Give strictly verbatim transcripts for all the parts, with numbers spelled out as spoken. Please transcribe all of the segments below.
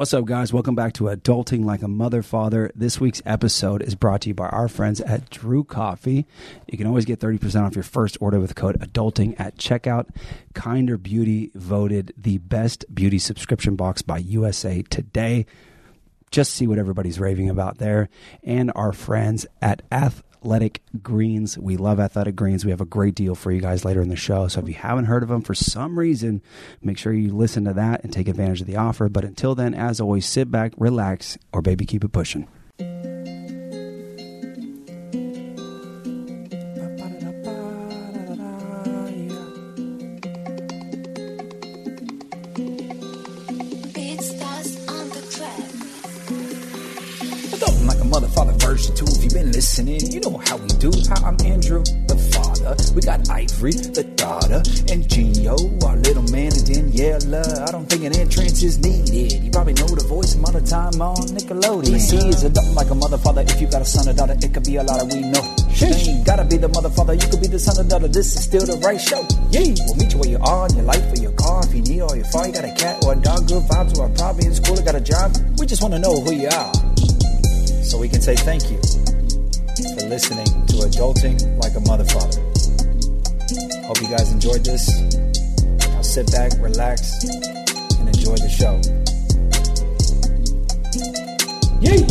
What's up, guys? Welcome back to Adulting Like a Mother Father. This week's episode is brought to you by our friends at Drew Coffee. You can always get thirty percent off your first order with code ADULTING at checkout. Kinder Beauty voted the best beauty subscription box by U S A Today. Just see what everybody's raving about there. And our friends at Athletic Greens. We love Athletic Greens. We have a great deal for you guys later in the show. So if you haven't heard of them for some reason, make sure you listen to that and take advantage of the offer. But until then, as always, sit back, relax, or baby, keep it pushing. Two, if you've been listening, you know how we do. Hi, I'm Andrew, the father. We got Ivory, the daughter, and Gio, our little man, and Daniela. I don't think an entrance is needed. You probably know the voice amount of time on Nickelodeon. He is adult like a mother father. If you got a son or daughter, it could be a lot of we know. Ain't gotta be the mother father. You could be the son or daughter. This is still the right show. Yeah, we'll meet you where you are in your life or your car. If you need or you far, you got a cat or a dog. Good vibes or a problem in school or got a job. We just want to know who you are, so we can say thank you for listening to Adulting Like a Mother Father. Hope you guys enjoyed this. Now sit back, relax, and enjoy the show. Yay!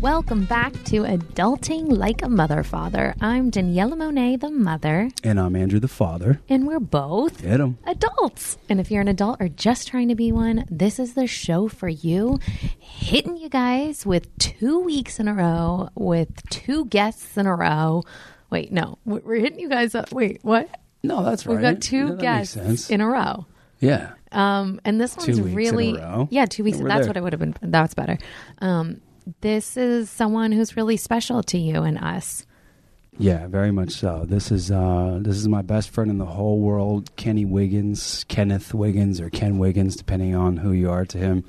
Welcome back to Adulting Like a Mother Father. I'm Daniela Monet, the mother. And I'm Andrew, the father. And we're both Get 'em. adults. And if you're an adult or just trying to be one, this is the show for you. Hitting you guys with two weeks in a row, with two guests in a row. Wait, no. We're hitting you guys up. Wait, what? No, that's right. We've got two yeah, guests in a row. Yeah. Um, and this two one's weeks really... In a row. Yeah, two weeks. That's there. What I would have been... That's better. Um, this is someone who's really special to you and us. Yeah, very much so. This is uh, this is my best friend in the whole world, Kenny Wiggins, Kenneth Wiggins, or Ken Wiggins, depending on who you are to him.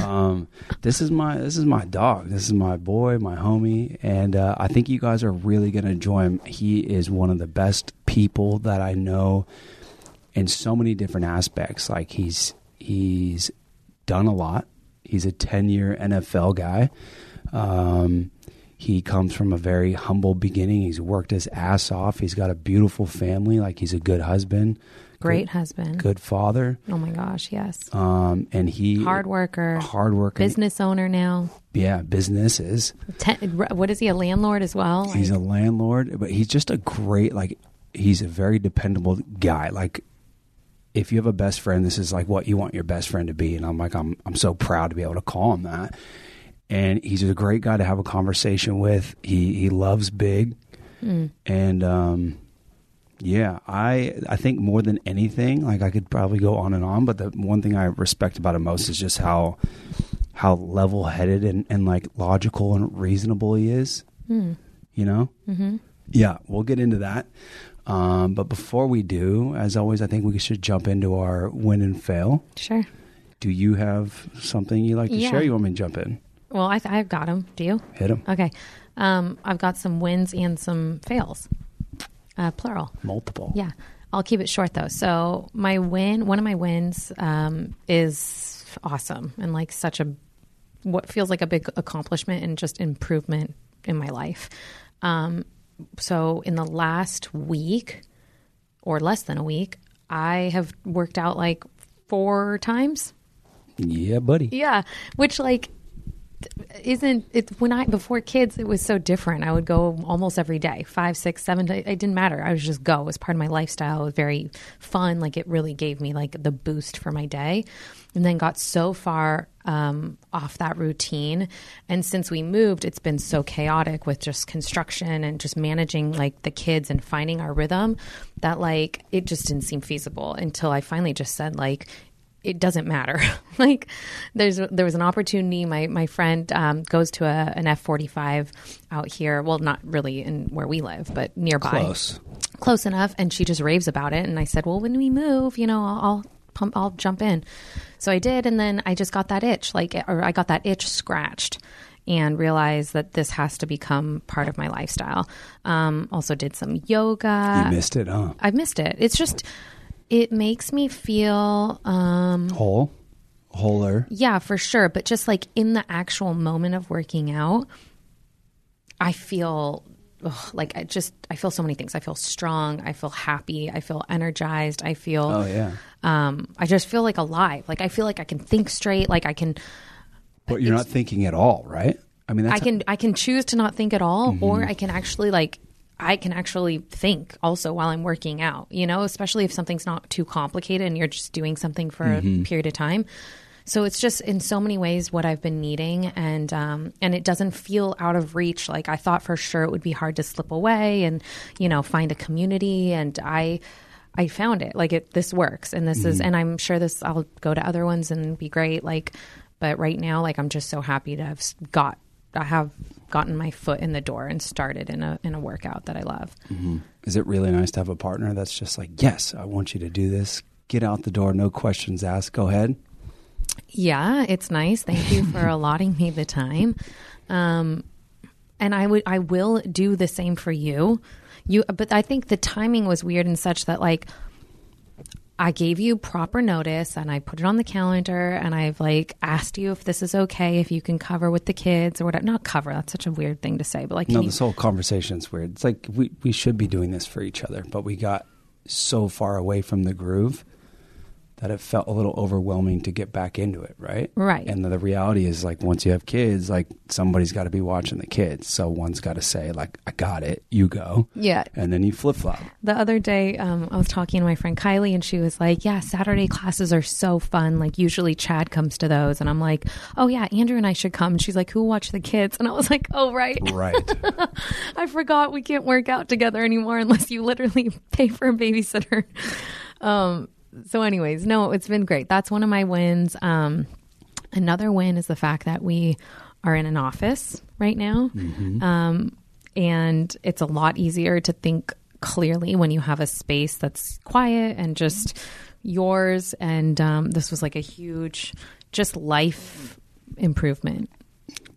Um, this is my this is my dog. This is my boy, my homie, and uh, I think you guys are really gonna enjoy him. He is one of the best people that I know in so many different aspects. Like he's he's done a lot. He's a ten-year N F L guy. Um, He comes from a very humble beginning. He's worked his ass off. He's got a beautiful family. Like, he's a good husband. Great good, husband. Good father. Oh, my gosh, yes. Um, and he... Hard worker. Hard worker. Business owner now. Yeah, businesses. Ten, what is he, a landlord as well? He's like, a landlord, but he's just a great, like, he's a very dependable guy. Like, if you have a best friend, this is, like, what you want your best friend to be. And I'm like, I'm I'm so proud to be able to call him that. And he's a great guy to have a conversation with. He he loves big. Mm. And, um, yeah, I I think more than anything, like I could probably go on and on, but the one thing I respect about him most is just how how level-headed and, and like logical and reasonable he is. Mm. You know? Mm-hmm. Yeah, we'll get into that. Um, but before we do, as always, I think we should jump into our win and fail. Sure. Do you have something you'd like to yeah. share? You want me to jump in? Well, I th- I've got them. Do you? Hit them. Okay. Um, I've got some wins and some fails. Uh, plural. Multiple. Yeah. I'll keep it short, though. So my win, one of my wins um, is awesome and like such a, what feels like a big accomplishment and just improvement in my life. Um, so in the last week or less than a week, I have worked out like four times. Yeah, buddy. Yeah. Which like. Isn't it when I before kids it was so different. I would go almost every day, five, six, seven. It didn't matter. I would just go. It was part of my lifestyle. It was very fun. Like it really gave me like the boost for my day, and then got so far um, off that routine. And since we moved, it's been so chaotic with just construction and just managing like the kids and finding our rhythm that like it just didn't seem feasible until I finally just said like. It doesn't matter. like there's, there was an opportunity. My, my friend, um, goes to a, an F forty-five out here. Well, not really in where we live, but nearby. Close. Close enough. And she just raves about it. And I said, well, when we move, you know, I'll, I'll pump, I'll jump in. So I did. And then I just got that itch, like, or I got that itch scratched and realized that this has to become part of my lifestyle. Um, also did some yoga. You missed it, huh? I missed it. It's just, it makes me feel um, whole. wholer. Yeah, for sure. But just like in the actual moment of working out, I feel ugh, like I just, I feel so many things. I feel strong. I feel happy. I feel energized. I feel, oh yeah. Um, I just feel like alive. Like I feel like I can think straight. Like I can. But you're not thinking at all, right? I mean, that's I can, a- I can choose to not think at all, mm-hmm. or I can actually like, I can actually think also while I'm working out, you know, especially if something's not too complicated and you're just doing something for mm-hmm. a period of time. So it's just in so many ways what I've been needing, and um, and it doesn't feel out of reach. Like I thought for sure it would be hard to slip away and, you know, find a community, and I I found it. Like it, this works, and this mm-hmm. is, and I'm sure this, I'll go to other ones and be great. Like, but right now, like I'm just so happy to have got, I have gotten my foot in the door and started in a in a workout that I love. Mm-hmm. Is it really nice to have a partner that's just like, yes, I want you to do this. Get out the door. No questions asked. Go ahead. Yeah, it's nice. Thank you for allotting me the time. Um, and I would, I will do the same for you. You, but I think the timing was weird and such that like I gave you proper notice and I put it on the calendar and I've like asked you if this is okay, if you can cover with the kids or whatever. Not cover. That's such a weird thing to say, but like, no, this you- whole conversation's weird. It's like, we, we should be doing this for each other, but we got so far away from the groove that it felt a little overwhelming to get back into it, right? Right. And the, the reality is, like, once you have kids, like, somebody's got to be watching the kids. So one's got to say, like, I got it, you go. Yeah. And then you flip-flop. The other day, um, I was talking to my friend Kylie, and she was like, yeah, Saturday classes are so fun. Like, usually Chad comes to those. And I'm like, oh, yeah, Andrew and I should come. And she's like, who watch the kids? And I was like, oh, right. Right. I forgot we can't work out together anymore unless you literally pay for a babysitter. Um So anyways, no, it's been great. That's one of my wins. Um, another win is the fact that we are in an office right now. Mm-hmm. Um, and it's a lot easier to think clearly when you have a space that's quiet and just yours. And um, this was like a huge just life improvement,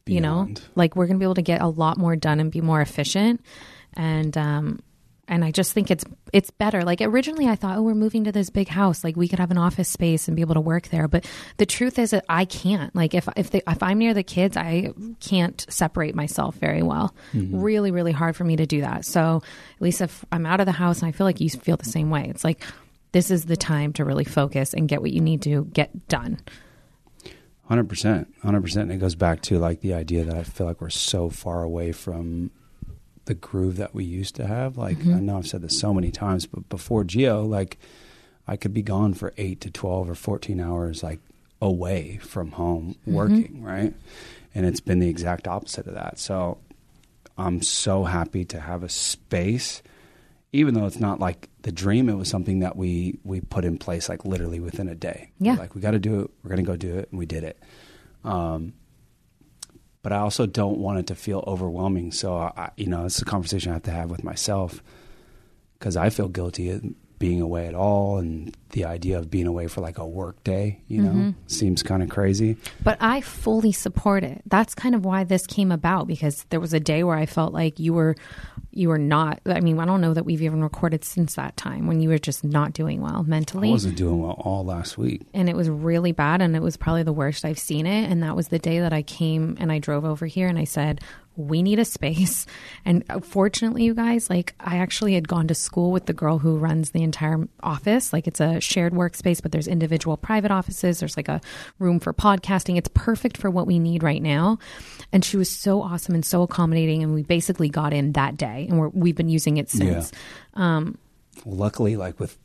Beyond. you know, like we're going to be able to get a lot more done and be more efficient. And, um, And I just think it's it's better. Like originally I thought, oh, we're moving to this big house. Like we could have an office space and be able to work there. But the truth is that I can't. Like if if, they, if I'm near the kids, I can't separate myself very well. Mm-hmm. Really, really hard for me to do that. So at least if I'm out of the house, and I feel like you feel the same way. It's like this is the time to really focus and get what you need to get done. one hundred percent. one hundred percent. And it goes back to like the idea that I feel like we're so far away from the groove that we used to have. Like mm-hmm. I know I've said this so many times, but before Geo, like I could be gone for eight to twelve or fourteen hours, like away from home mm-hmm. working. Right. And it's been the exact opposite of that. So I'm so happy to have a space, even though it's not like the dream. It was something that we, we put in place, like literally within a day. Yeah. We're like we got to do it. We're going to go do it. And we did it. Um, But I also don't want it to feel overwhelming. So, I, you know, it's a conversation I have to have with myself because I feel guilty at being away at all. And the idea of being away for like a work day, you mm-hmm. know, seems kind of crazy. But I fully support it. That's kind of why this came about, because there was a day where I felt like you were you were not. I mean, I don't know that we've even recorded since that time when you were just not doing well mentally. I wasn't doing well all last week. And it was really bad. And it was probably the worst I've seen it. And that was the day that I came and I drove over here and I said, we need a space. And fortunately, you guys, like I actually had gone to school with the girl who runs the entire office. Like it's a shared workspace, but there's individual private offices. There's like a room for podcasting. It's perfect for what we need right now. And she was so awesome and so accommodating. And we basically got in that day and we're, we've been using it since. Yeah. Um, well, luckily, like with,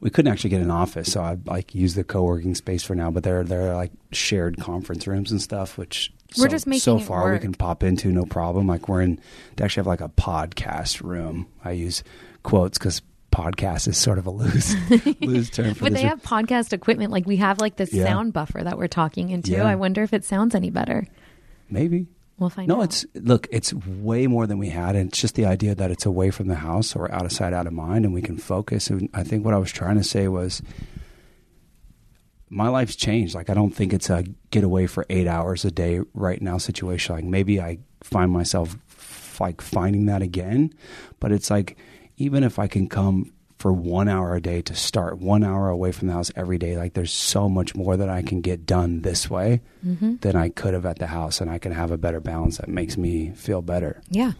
we couldn't actually get an office. So I like use the co-working space for now, but they're, they're like shared conference rooms and stuff, which we're so, just making so far work. We can pop into no problem. Like we're in, they actually have like a podcast room. I use quotes because podcast is sort of a loose loose term for but this. They have podcast equipment. Like we have like this yeah. sound buffer that we're talking into. Yeah. I wonder if it sounds any better. Maybe. We'll find no, out. No, it's look, it's way more than we had. And it's just the idea that it's away from the house or out of sight, out of mind, and we can focus. And I think what I was trying to say was my life's changed. Like I don't think it's a get away for eight hours a day right now situation. Like maybe I find myself f- like finding that again, but it's like, even if I can come for one hour a day to start, one hour away from the house every day. Like, there's so much more that I can get done this way mm-hmm. than I could have at the house, and I can have a better balance that makes me feel better. Yeah.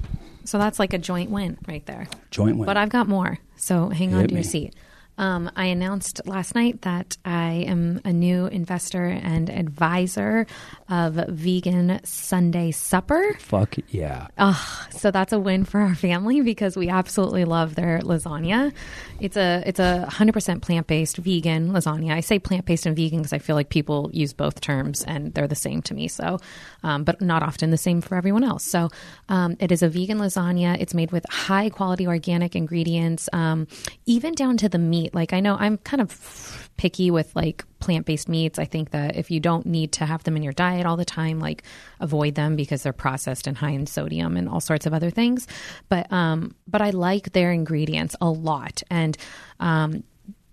So that's like a joint win right there. Joint win. But I've got more. So hang Hit on to me. Your seat. Um, I announced last night that I am a new investor and advisor of Vegan Sunday Supper. Fuck yeah. Oh, so that's a win for our family because we absolutely love their lasagna. It's a it's a one hundred percent plant-based vegan lasagna. I say plant-based and vegan because I feel like people use both terms and they're the same to me. So, um, but not often the same for everyone else. So um, it is a vegan lasagna. It's made with high-quality organic ingredients, um, even down to the meat. Like, I know I'm kind of picky with like plant-based meats. I think that if you don't need to have them in your diet all the time, like avoid them because they're processed and high in sodium and all sorts of other things. But, um, but I like their ingredients a lot. And, um,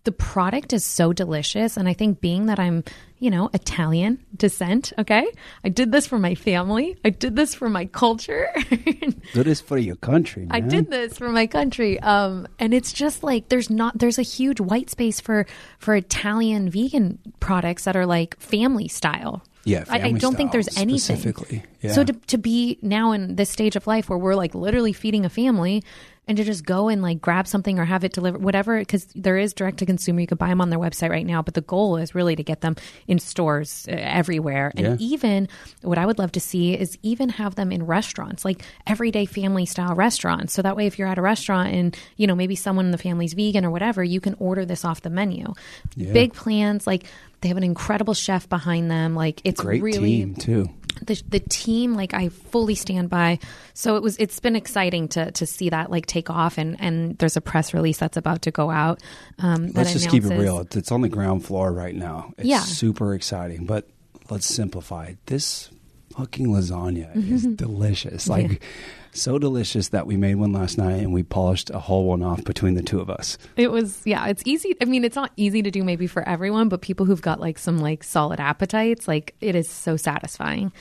the product is so delicious. And I think being that I'm, you know, Italian descent, okay? I did this for my family. I did this for my culture. Do this for your country, man. I did this for my country. Um, and it's just like there's not there's a huge white space for for Italian vegan products that are like family style. Yeah, I, I don't think there's anything. Specifically, yeah. So to, to be now in this stage of life where we're like literally feeding a family and to just go and like grab something or have it delivered, whatever, because there is direct to consumer. You could buy them on their website right now, but the goal is really to get them in stores everywhere. And yeah. even what I would love to see is even have them in restaurants, like everyday family style restaurants. So that way, if you're at a restaurant and, you know, maybe someone in the family's vegan or whatever, you can order this off the menu. Yeah. Big plans, like they have an incredible chef behind them. Like it's Great really team too. The the team, like I fully stand by. So it was it's been exciting to to see that like take off, and, and there's a press release that's about to go out. Um, Let's just keep it real. It's, it's on the ground floor right now. It's yeah. super exciting, but let's simplify. This fucking lasagna mm-hmm. is delicious. Like yeah. so delicious that we made one last night and we polished a whole one off between the two of us. It was, yeah, it's easy. I mean, it's not easy to do maybe for everyone, but people who've got like some like solid appetites, like it is so satisfying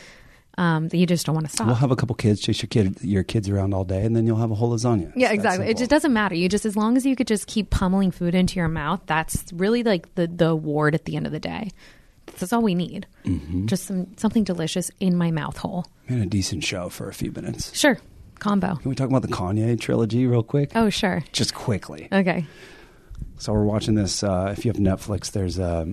um, that you just don't want to stop. We'll have a couple kids, chase your kid, your kids around all day, and then you'll have a whole lasagna. Yeah, it's exactly. It just doesn't matter. You just, as long as you could just keep pummeling food into your mouth, that's really like the, the award at the end of the day. That's all we need. Mm-hmm. Just some something delicious in my mouth hole. And a decent show for a few minutes. Sure. Combo. Can we talk about the Kanye trilogy real quick? Oh, sure. Just quickly. Okay. So we're watching this. Uh, if you have Netflix, there's a,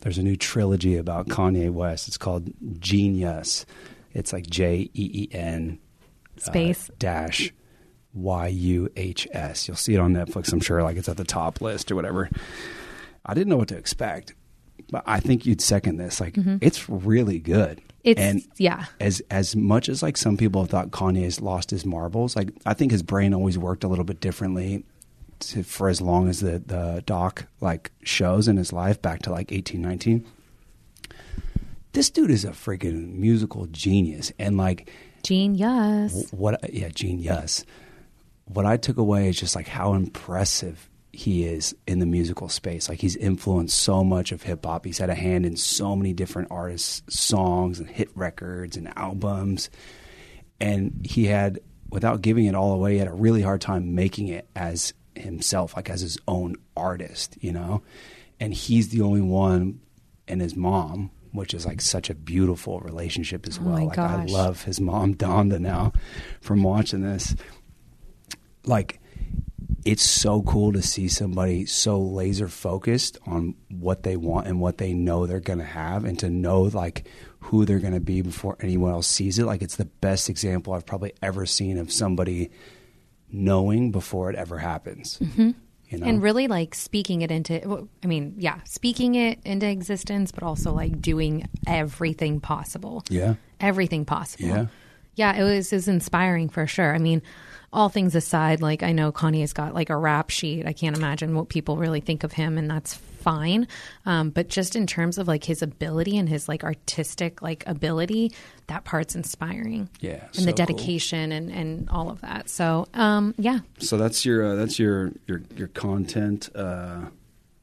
there's a new trilogy about Kanye West. It's called Genius. It's like J E E N Space. Uh, dash Y U H S. You'll see it on Netflix, I'm sure. Like it's at the top list or whatever. I didn't know what to expect. But I think you'd second this. Like, mm-hmm. it's really good. It's, and yeah. As as much as, like, some people have thought Kanye's lost his marbles, like, I think his brain always worked a little bit differently to, for as long as the, the doc, like, shows in his life back to, like, eighteen, nineteen. This dude is a freaking musical genius. And, like... Genius. What, yeah, genius. What I took away is just, like, how impressive he is in the musical space. Like he's influenced so much of hip hop. He's had a hand in so many different artists' songs and hit records and albums. And he had, without giving it all away, he had a really hard time making it as himself, like as his own artist, you know? And he's the only one, and his mom, which is like such a beautiful relationship as well. Oh my like gosh. I love his mom, Donda, now from watching this. Like, it's so cool to see somebody so laser focused on what they want and what they know they're going to have, and to know like who they're going to be before anyone else sees it. Like it's the best example I've probably ever seen of somebody knowing before it ever happens. Mm-hmm. You know? And really like speaking it into, I mean, yeah, speaking it into existence, but also like doing everything possible. Yeah. Everything possible. Yeah. Yeah, it was, it was inspiring for sure. I mean, all things aside, like I know Kanye's got like a rap sheet. I can't imagine what people really think of him, and that's fine. Um, but just in terms of like his ability and his like artistic like ability, that part's inspiring. Yeah, and so the dedication cool. and, and all of that. So um, yeah. So that's your uh, that's your your your content uh,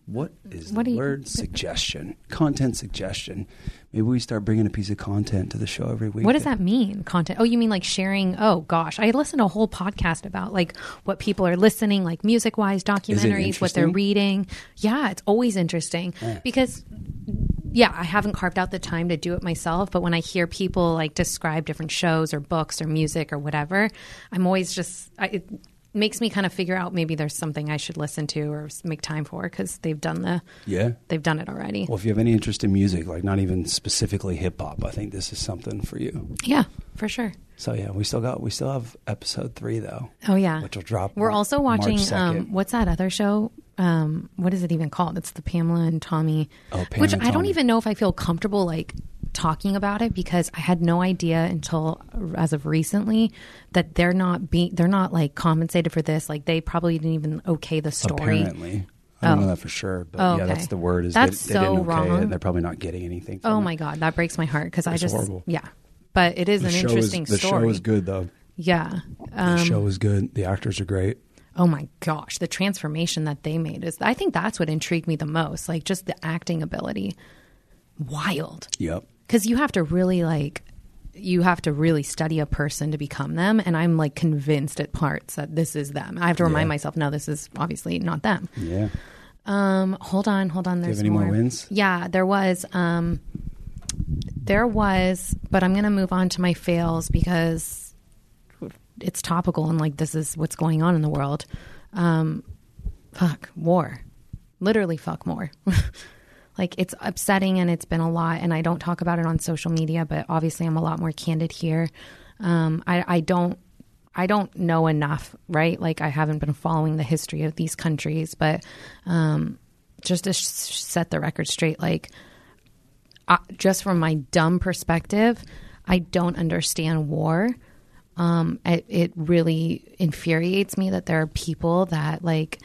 What is what the you, word suggestion? Content suggestion. Maybe we start bringing a piece of content to the show every week. What does that mean, content? Oh, you mean like sharing? Oh, gosh. I listened to a whole podcast about like what people are listening, like music-wise, documentaries, what they're reading. Yeah, it's always interesting yeah. because, yeah, I haven't carved out the time to do it myself. But when I hear people like describe different shows or books or music or whatever, I'm always just – I. makes me kind of figure out maybe there's something I should listen to or make time for because they've done the yeah they've done it already. Well, if you have any interest in music, like not even specifically hip hop, I think this is something for you. Yeah, for sure. So yeah, we still got we still have episode three though. Oh yeah, which will drop. We're March, also watching. Um, what's that other show? Um, what is it even called? It's the Pamela and Tommy. Oh, Pamela which and Tommy. I don't even know if I feel comfortable like talking about it because I had no idea until as of recently that they're not being they're not like compensated for this. Like they probably didn't even okay the story. Apparently, I don't oh. know that for sure, but okay. yeah, that's the word. Is that's they, they so didn't okay wrong. It. They're probably not getting anything. From oh my it. God, that breaks my heart because I just horrible. Yeah. But it is the an interesting is, the story. The show is good though. Yeah, um, the show is good. The actors are great. Oh my gosh, the transformation that they made is. I think that's what intrigued me the most. Like just the acting ability, wild. Yep. Because you have to really like, you have to really study a person to become them. And I'm like convinced at parts that this is them. I have to remind yeah. myself, no, this is obviously not them. Yeah. Um, hold on, hold on. There's Do you have any more. more wins? Yeah, there was. Um, there was, but I'm going to move on to my fails because it's topical and like this is what's going on in the world. Um, fuck, war. Literally fuck more. Like it's upsetting and it's been a lot and I don't talk about it on social media, but obviously I'm a lot more candid here. Um, I, I don't, I don't know enough, right? Like I haven't been following the history of these countries, but um, just to sh- set the record straight, like I, just from my dumb perspective, I don't understand war. Um, it, it really infuriates me that there are people that like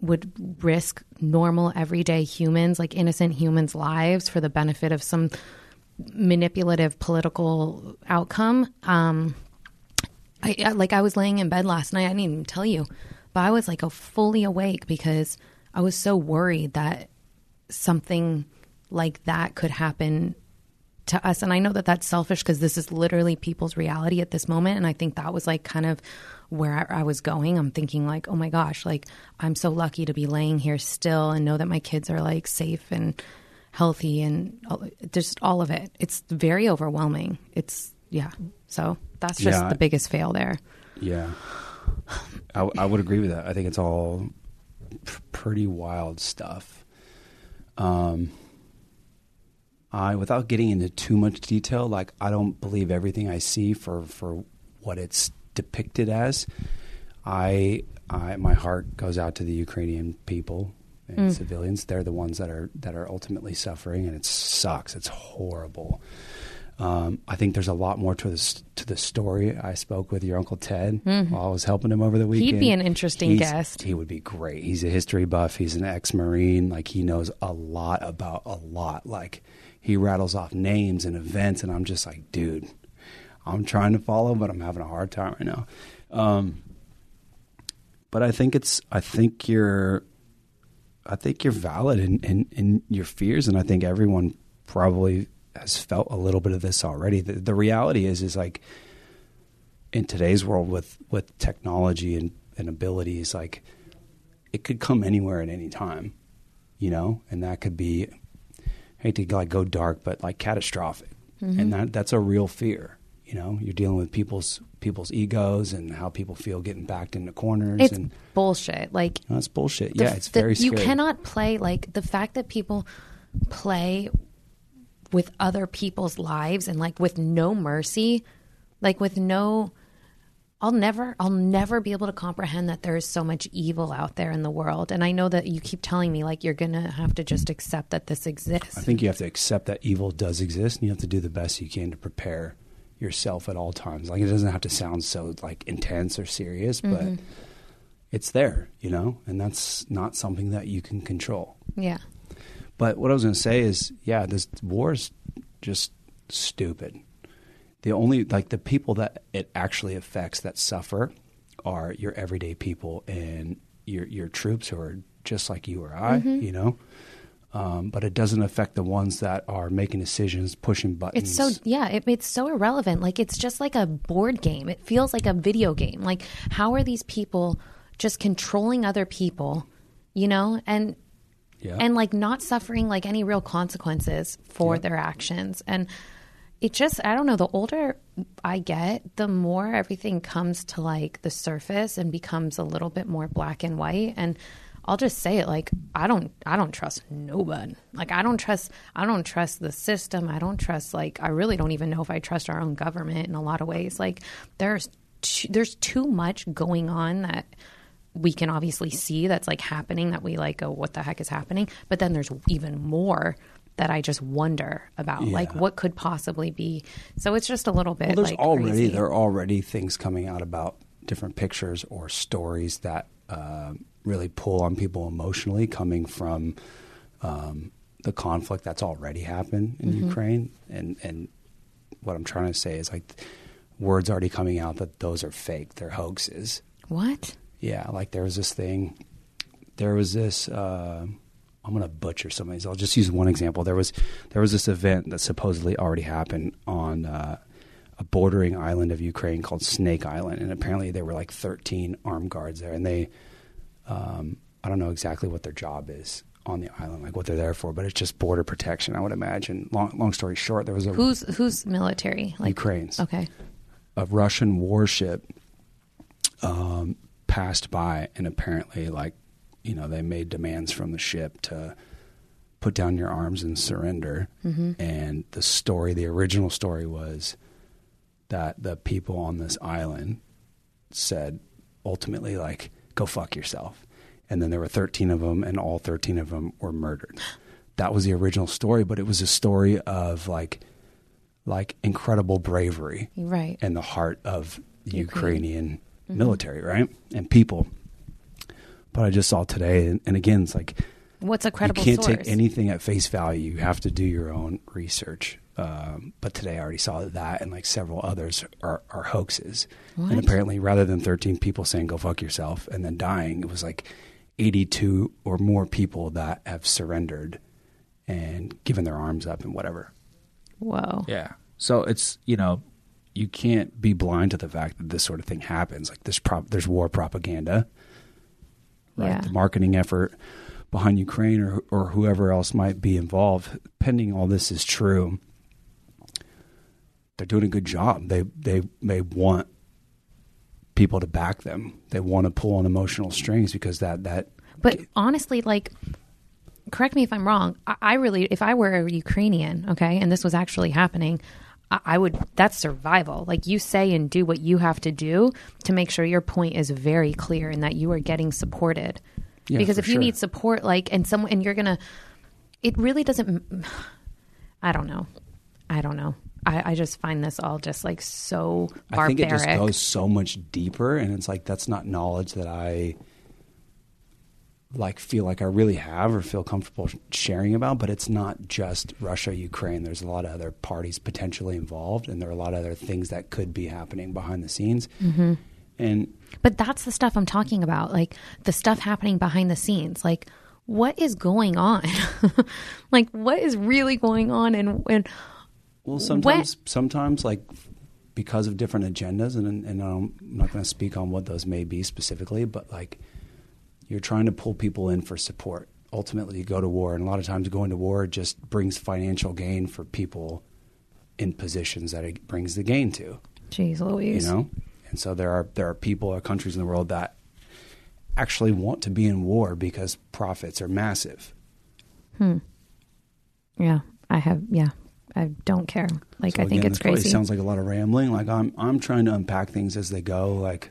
would risk normal everyday humans, like innocent humans' lives for the benefit of some manipulative political outcome. Um, I, I like I was laying in bed last night. I didn't even tell you, but I was like a fully awake because I was so worried that something like that could happen to us. And I know that that's selfish because this is literally people's reality at this moment. And I think that was like kind of where I, I was going. I'm thinking like, oh my gosh, like I'm so lucky to be laying here still and know that my kids are like safe and healthy and all, just all of it. It's very overwhelming. It's yeah. So that's just yeah, the biggest fail there. Yeah. I, I would agree with that. I think it's all p- pretty wild stuff. Um, I, without getting into too much detail, like I don't believe everything I see for, for what it's depicted as. I, I, my heart goes out to the Ukrainian people and mm. civilians. They're the ones that are that are ultimately suffering, and it sucks. It's horrible. Um, I think there's a lot more to this to the story. I spoke with your Uncle Ted mm-hmm. while I was helping him over the weekend. He'd be an interesting He's, guest. He would be great. He's a history buff. He's an ex-Marine. Like he knows a lot about a lot. Like. He rattles off names and events, and I'm just like, dude, I'm trying to follow, but I'm having a hard time right now. Um, but I think it's, I think you're, I think you're valid in, in, in your fears, and I think everyone probably has felt a little bit of this already. The, the reality is, is like in today's world with with technology and, and abilities, like it could come anywhere at any time, you know, and that could be. I hate to like go dark, but like catastrophic, mm-hmm. and that that's a real fear. You know, you're dealing with people's people's egos and how people feel getting backed into corners. It's and, bullshit. Like no, it's bullshit. The, yeah, it's the, very. Scary. You cannot play like the fact that people play with other people's lives and like with no mercy, like with no. I'll never, I'll never be able to comprehend that there is so much evil out there in the world. And I know that you keep telling me like, you're going to have to just accept that this exists. I think you have to accept that evil does exist and you have to do the best you can to prepare yourself at all times. Like it doesn't have to sound so like intense or serious, mm-hmm. but it's there, you know, and that's not something that you can control. Yeah. But what I was going to say is, yeah, this war is just stupid. The only, like the people that it actually affects that suffer are your everyday people and your your troops who are just like you or I, mm-hmm. you know, um, but it doesn't affect the ones that are making decisions, pushing buttons. It's so, yeah, it, it's so irrelevant. Like, it's just like a board game. It feels like a video game. Like, how are these people just controlling other people, you know, and yeah. and like not suffering like any real consequences for yeah. their actions. And it just, I don't know, the older I get, the more everything comes to like the surface and becomes a little bit more black and white. And I'll just say it, like, I don't, I don't trust nobody. Like, I don't trust, I don't trust the system. I don't trust, like, I really don't even know if I trust our own government in a lot of ways. Like, there's, t- there's too much going on that we can obviously see that's like happening that we like, oh, what the heck is happening? But then there's even more that I just wonder about, yeah. like what could possibly be. So it's just a little bit well, there's like already, crazy. There are already things coming out about different pictures or stories that uh, really pull on people emotionally coming from um, the conflict that's already happened in mm-hmm. Ukraine. And, and what I'm trying to say is like words already coming out that those are fake, they're hoaxes. What? Yeah, like there was this thing, there was this... Uh, I'm going to butcher some of these. I'll just use one example. There was there was this event that supposedly already happened on uh, a bordering island of Ukraine called Snake Island, and apparently there were like thirteen armed guards there, and they um, – I don't know exactly what their job is on the island, like what they're there for, but it's just border protection, I would imagine. Long, long story short, there was a – Who's who's military? Like, Ukraine's. Okay. A Russian warship um, passed by, and apparently like – you know, they made demands from the ship to put down your arms and surrender. Mm-hmm. And the story, the original story was that the people on this island said ultimately, like, go fuck yourself. And then there were thirteen of them, and all thirteen of them were murdered. That was the original story, but it was a story of like, like incredible bravery, right, and the heart of the Ukrainian mm-hmm. military, right, and people. But I just saw today, and, and again, it's like, what's a credible source? You can't source? Take anything at face value. You have to do your own research. Um, but today I already saw that, that and like several others are, are hoaxes. What? And apparently rather than thirteen people saying, go fuck yourself, and then dying, it was like eighty-two or more people that have surrendered and given their arms up and whatever. Whoa. Yeah. So it's, you know, you can't be blind to the fact that this sort of thing happens. Like there's prop- there's war propaganda. Right, yeah. The marketing effort behind Ukraine or or whoever else might be involved, pending all this is true, they're doing a good job. They they may want people to back them. They want to pull on emotional strings because that that. But honestly, like, correct me if I'm wrong. I, I really, if I were a Ukrainian, okay, and this was actually happening, I, I would. That's survival. Like, you say and do what you have to do to make sure your point is very clear and that you are getting supported. Yeah, because if you sure. need support, like, and some, and you're gonna, it really doesn't. I don't know. I don't know. I, I just find this all just like so barbaric. I think it just goes so much deeper, and it's like that's not knowledge that I like feel like I really have or feel comfortable sharing about, but it's not just Russia, Ukraine. There's a lot of other parties potentially involved, and there are a lot of other things that could be happening behind the scenes. Mm-hmm. And but that's the stuff I'm talking about, like the stuff happening behind the scenes. Like, what is going on? Like, what is really going on? And, and well, sometimes, what? sometimes like because of different agendas, and, and I'm not going to speak on what those may be specifically, but like, you're trying to pull people in for support. Ultimately, you go to war, and a lot of times going to war just brings financial gain for people in positions that it brings the gain to. Jeez Louise. You know? And so there are there are people or countries in the world that actually want to be in war because profits are massive. Hmm. Yeah, I have. Yeah, I don't care. Like, so I again, think it's crazy. It sounds like a lot of rambling. Like, I'm I'm trying to unpack things as they go. Like,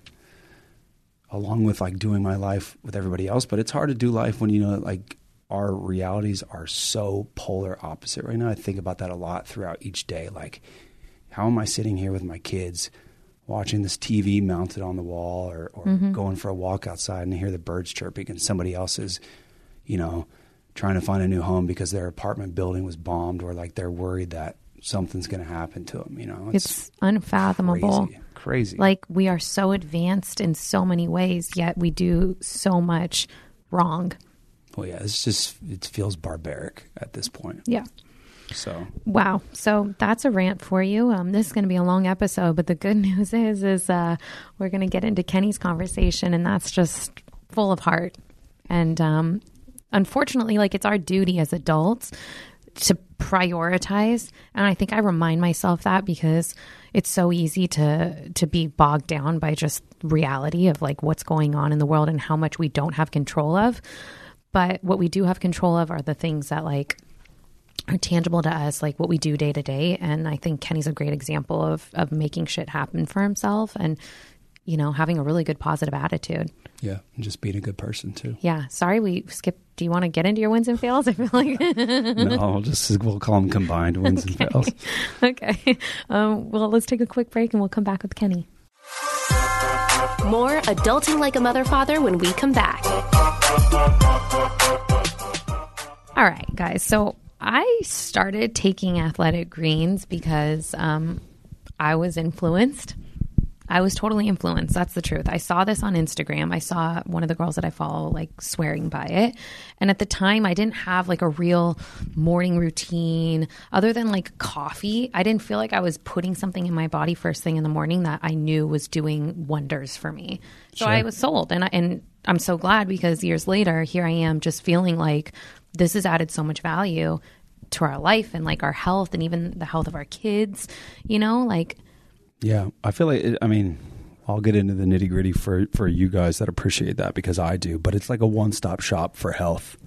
along with like doing my life with everybody else, but it's hard to do life when, you know, like our realities are so polar opposite right now. I think about that a lot throughout each day. Like, how am I sitting here with my kids watching this T V mounted on the wall, or, or mm-hmm. going for a walk outside and hear the birds chirping, and somebody else is, you know, trying to find a new home because their apartment building was bombed, or like they're worried that something's going to happen to them. You know, it's, it's unfathomable. Crazy. Crazy. Like, we are so advanced in so many ways, yet we do so much wrong. Well, yeah, it's just, it feels barbaric at this point. Yeah. So. Wow. So that's a rant for you. Um, this is going to be a long episode, but the good news is, is uh, we're going to get into Kenny's conversation, and that's just full of heart. And um, unfortunately, like, it's our duty as adults to prioritize. And I think I remind myself that because it's so easy to to be bogged down by just reality of like what's going on in the world and how much we don't have control of. But what we do have control of are the things that like are tangible to us, like what we do day to day. And I think Kenny's a great example of of making shit happen for himself and, you know, having a really good positive attitude. Yeah. And just being a good person too. Yeah. Sorry, we skipped. Do you want to get into your wins and fails? I feel like no, I'll just, we'll call them combined wins okay. and fails. Okay. Um, well, let's take a quick break and we'll come back with Kenny. More Adulting Like a Mother Father when we come back. All right, guys. So I started taking Athletic Greens because um, I was influenced. I was totally influenced. That's the truth. I saw this on Instagram. I saw one of the girls that I follow like swearing by it. And at the time I didn't have like a real morning routine other than like coffee. I didn't feel like I was putting something in my body first thing in the morning that I knew was doing wonders for me. So sure. I was sold, and I, and I'm so glad because years later, here I am just feeling like this has added so much value to our life and like our health and even the health of our kids, you know, like. Yeah, I feel like, it, I mean, I'll get into the nitty gritty for, for you guys that appreciate that because I do, but it's like a one-stop shop for health.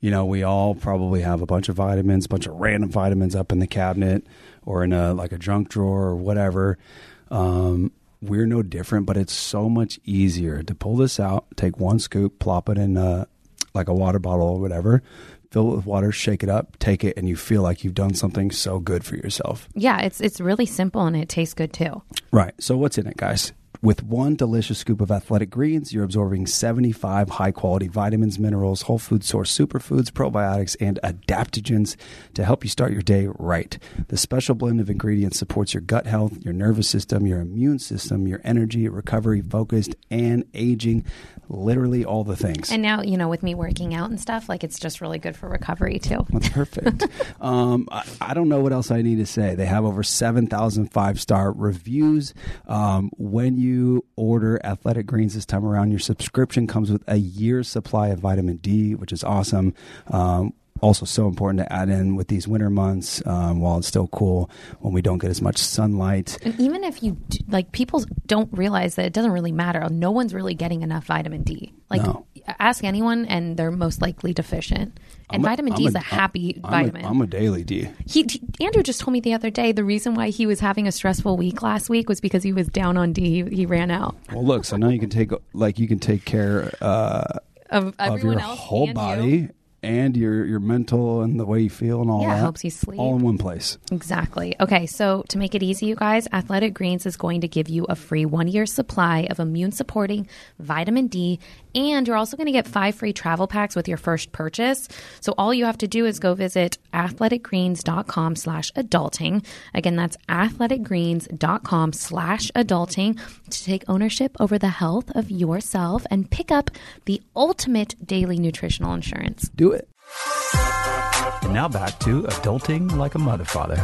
You know, we all probably have a bunch of vitamins, bunch of random vitamins up in the cabinet or in a, like a junk drawer or whatever. Um, we're no different, but it's so much easier to pull this out, take one scoop, plop it in a, like a water bottle or whatever, fill it with water, shake it up, take it, and you feel like you've done something so good for yourself. Yeah, it's it's really simple and it tastes good too. Right. So what's in it, guys? With one delicious scoop of Athletic Greens, you're absorbing seventy-five high-quality vitamins, minerals, whole food source superfoods, probiotics, and adaptogens to help you start your day right. The special blend of ingredients supports your gut health, your nervous system, your immune system, your energy, recovery, focused, and aging, literally all the things. And now, you know, with me working out and stuff, like it's just really good for recovery too. That's perfect. um, I, I don't know what else I need to say. They have over seven thousand five-star reviews. Um, when you you order Athletic Greens this time around, your subscription comes with a year's supply of vitamin D, which is awesome. Um, also so important to add in with these winter months um, while it's still cool when we don't get as much sunlight. And even if you do, like, people don't realize that it doesn't really matter. No one's really getting enough vitamin D. Like no. Ask anyone and they're most likely deficient. And a, vitamin D I'm is a, a happy I'm vitamin. A, I'm a daily D. He, he, Andrew just told me the other day the reason why he was having a stressful week last week was because he was down on D. He, he ran out. Well, look, so now you can take like you can take care uh, of, of your else whole body you. and your, your mental and the way you feel and all yeah, that. Yeah, helps you sleep. All in one place. Exactly. Okay, so to make it easy, you guys, Athletic Greens is going to give you a free one-year supply of immune-supporting vitamin D. And you're also going to get five free travel packs with your first purchase. So all you have to do is go visit athleticgreens.com slash adulting. Again, that's athleticgreens.com slash adulting to take ownership over the health of yourself and pick up the ultimate daily nutritional insurance. Do it. And now back to Adulting Like a Mother Father.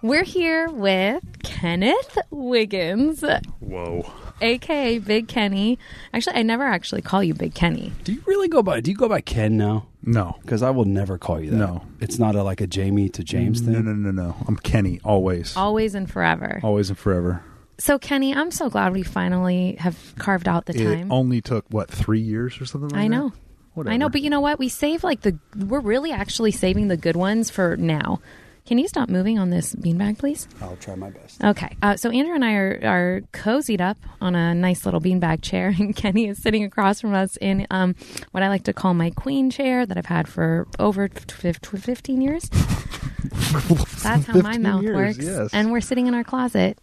We're here with Kenneth Wiggins. Whoa. A K A Big Kenny. Actually, I never actually call you Big Kenny. Do you really go by, do you go by Ken now? No. Because I will never call you that. No. It's not a, like a Jamie to James thing? No, no, no, no. I'm Kenny, always. Always and forever. Always and forever. So, Kenny, I'm so glad we finally have carved out the time. It only took, what, three years or something like that? I know. Whatever. I know, but you know what? We save like the, we're really actually saving the good ones for now. Can you stop moving on this beanbag, please? I'll try my best. Okay. Uh, so Andrew and I are, are cozied up on a nice little beanbag chair, and Kenny is sitting across from us in um, what I like to call my queen chair that I've had for over fifteen years. That's how my mouth years, works. Yes. And we're sitting in our closet.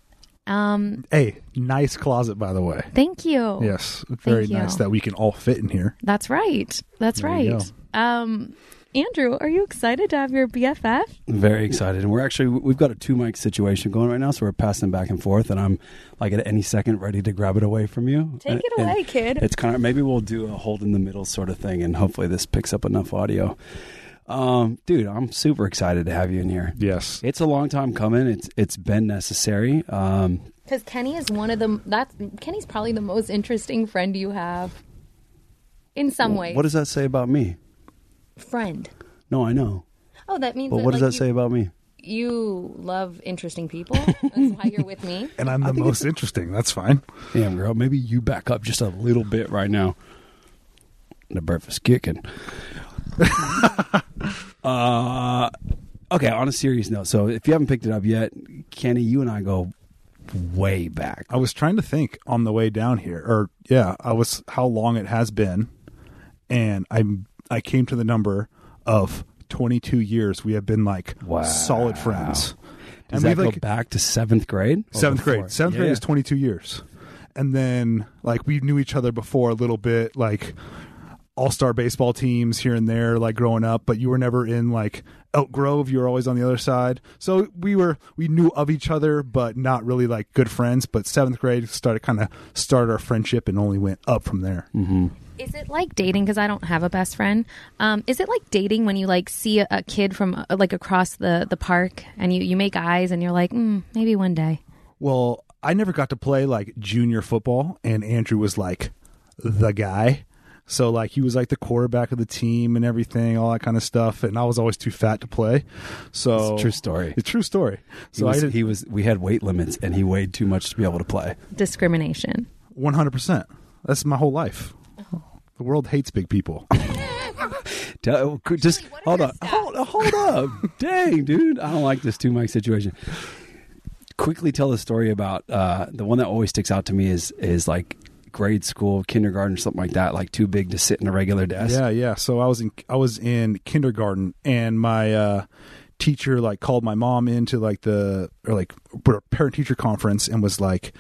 Um, hey, nice closet, by the way. Thank you. Yes. Very thank nice you. That we can all fit in here. That's right. That's there right. Um Andrew, are you excited to have your B F F? Very excited. And we're actually, we've got a two mic situation going right now, so we're passing back and forth, and I'm like at any second ready to grab it away from you. Take and, it away, and kid. It's kind of, maybe we'll do a hold in the middle sort of thing, and hopefully this picks up enough audio. Um, dude, I'm super excited to have you in here. Yes. It's a long time coming. It's It's been necessary. Um, Because Kenny is one of the, that's, Kenny's probably the most interesting friend you have in some ways. What does that say about me? Friend. No, I know. Oh, that means. But that, what like, does that you, say about me? You love interesting people. That's why you're with me. And I'm the most interesting. That's fine. Damn, girl. Maybe you back up just a little bit right now. The breakfast is kicking. uh, okay, on a serious note. So if you haven't picked it up yet, Kenny, you and I go way back. I was trying to think on the way down here, or yeah, I was how long it has been, and I'm. I came to the number of twenty-two years. We have been like wow. solid friends. Does and that we like, go back to seventh grade? Seventh grade. Before? Seventh yeah. grade is twenty-two years. And then like we knew each other before a little bit, like all-star baseball teams here and there, like growing up, but you were never in like Elk Grove. You were always on the other side. So we were, we knew of each other, but not really like good friends. But seventh grade started kind of started our friendship and only went up from there. Mm-hmm. Is it like dating? Because I don't have a best friend. Um, is it like dating when you like see a, a kid from uh, like across the, the park and you, you make eyes and you're like, mm, maybe one day? Well, I never got to play like junior football, and Andrew was like the guy. So like he was like the quarterback of the team and everything, all that kind of stuff. And I was always too fat to play. So it's a true story. It's a true story. So he was, I did, he was, we had weight limits and he weighed too much to be able to play. Discrimination. one hundred percent. That's my whole life. The world hates big people. Just Julie, hold up. Hold, hold up. Dang, dude. I don't like this two mic situation. Quickly tell the story about uh, the one that always sticks out to me is is like grade school, kindergarten, or something like that, like too big to sit in a regular desk. Yeah, yeah. So I was in I was in kindergarten, and my uh, teacher like called my mom into like the or like parent teacher conference and was like,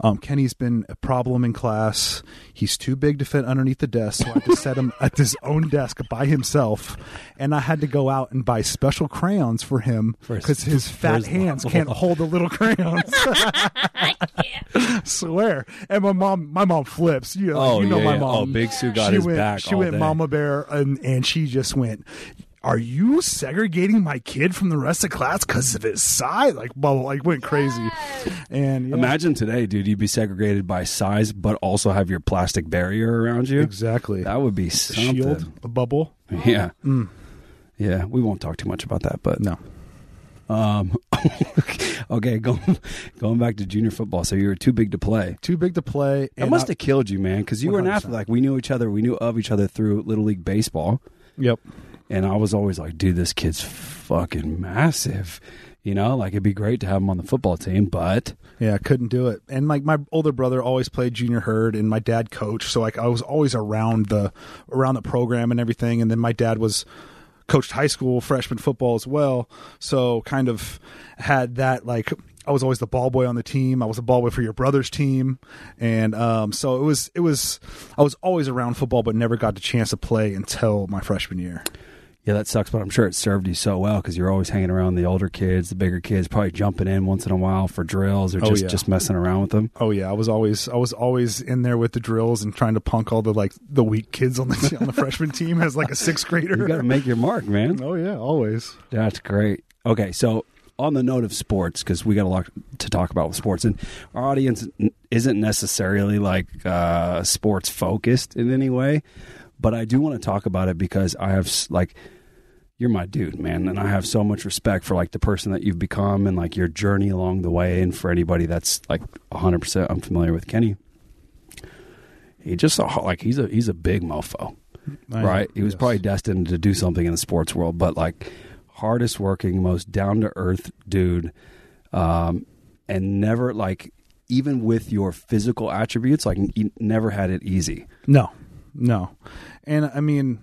Um, Kenny's been a problem in class. He's too big to fit underneath the desk, so I had to set him at his own desk by himself. And I had to go out and buy special crayons for him because his fat hands can't hold the little crayons. I can't. Swear. And my mom, my mom flips. You know, oh, you know yeah, my mom. Yeah. Oh, Big Sue got she his went, back. She all went day. Mama Bear, and, and she just went, "Are you segregating my kid from the rest of class because of his size?" Like, blah, blah, like went crazy. And yeah. Imagine today, dude, you'd be segregated by size, but also have your plastic barrier around you. Exactly. That would be something. A shield, a bubble. Yeah. Mm. Yeah. We won't talk too much about that, but no. Um, okay, going going back to junior football. So you were too big to play. Too big to play. That must have killed you, man, because you one hundred percent were an athlete. Like, we knew each other. We knew of each other through Little League Baseball. Yep. And I was always like, dude, this kid's fucking massive. You know, like it'd be great to have him on the football team, but yeah, I couldn't do it. And like my older brother always played junior herd, and my dad coached, so like I was always around the around the program and everything. And then my dad was coached high school freshman football as well, so kind of had that like. I was always the ball boy on the team. I was a ball boy for your brother's team. And um, so it was, it was, I was always around football, but never got the chance to play until my freshman year. Yeah, that sucks, but I'm sure it served you so well because you're always hanging around the older kids, the bigger kids, probably jumping in once in a while for drills or just, oh, yeah. just messing around with them. Oh yeah, I was always I was always in there with the drills and trying to punk all the like the weak kids on the on the freshman team as like a sixth grader. You got to make your mark, man. Oh yeah, always. That's great. Okay, so on the note of sports, because we got a lot to talk about with sports, and our audience isn't necessarily like uh, sports focused in any way, but I do want to talk about it because I have like. You're my dude, man, and I have so much respect for like the person that you've become and like your journey along the way. And for anybody that's like one hundred percent unfamiliar with Kenny, he just saw, like he's a he's a big mofo, I right? Know, he was yes. probably destined to do something in the sports world, but like hardest working, most down to earth dude, um, and never like even with your physical attributes, like he never had it easy. No, no, and I mean.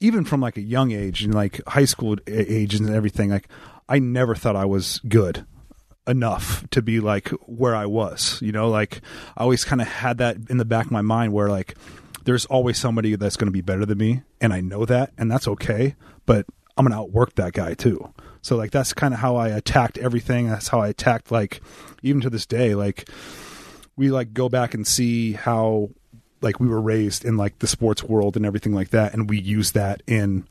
Even from like a young age and like high school age and everything, like I never thought I was good enough to be like where I was, you know, like I always kind of had that in the back of my mind where like there's always somebody that's going to be better than me. And I know that, and that's okay. but I'm going to outwork that guy too. So like, that's kind of how I attacked everything. That's how I attacked, like, even to this day, like we like go back and see how like we were raised in like the sports world and everything like that. And we use that in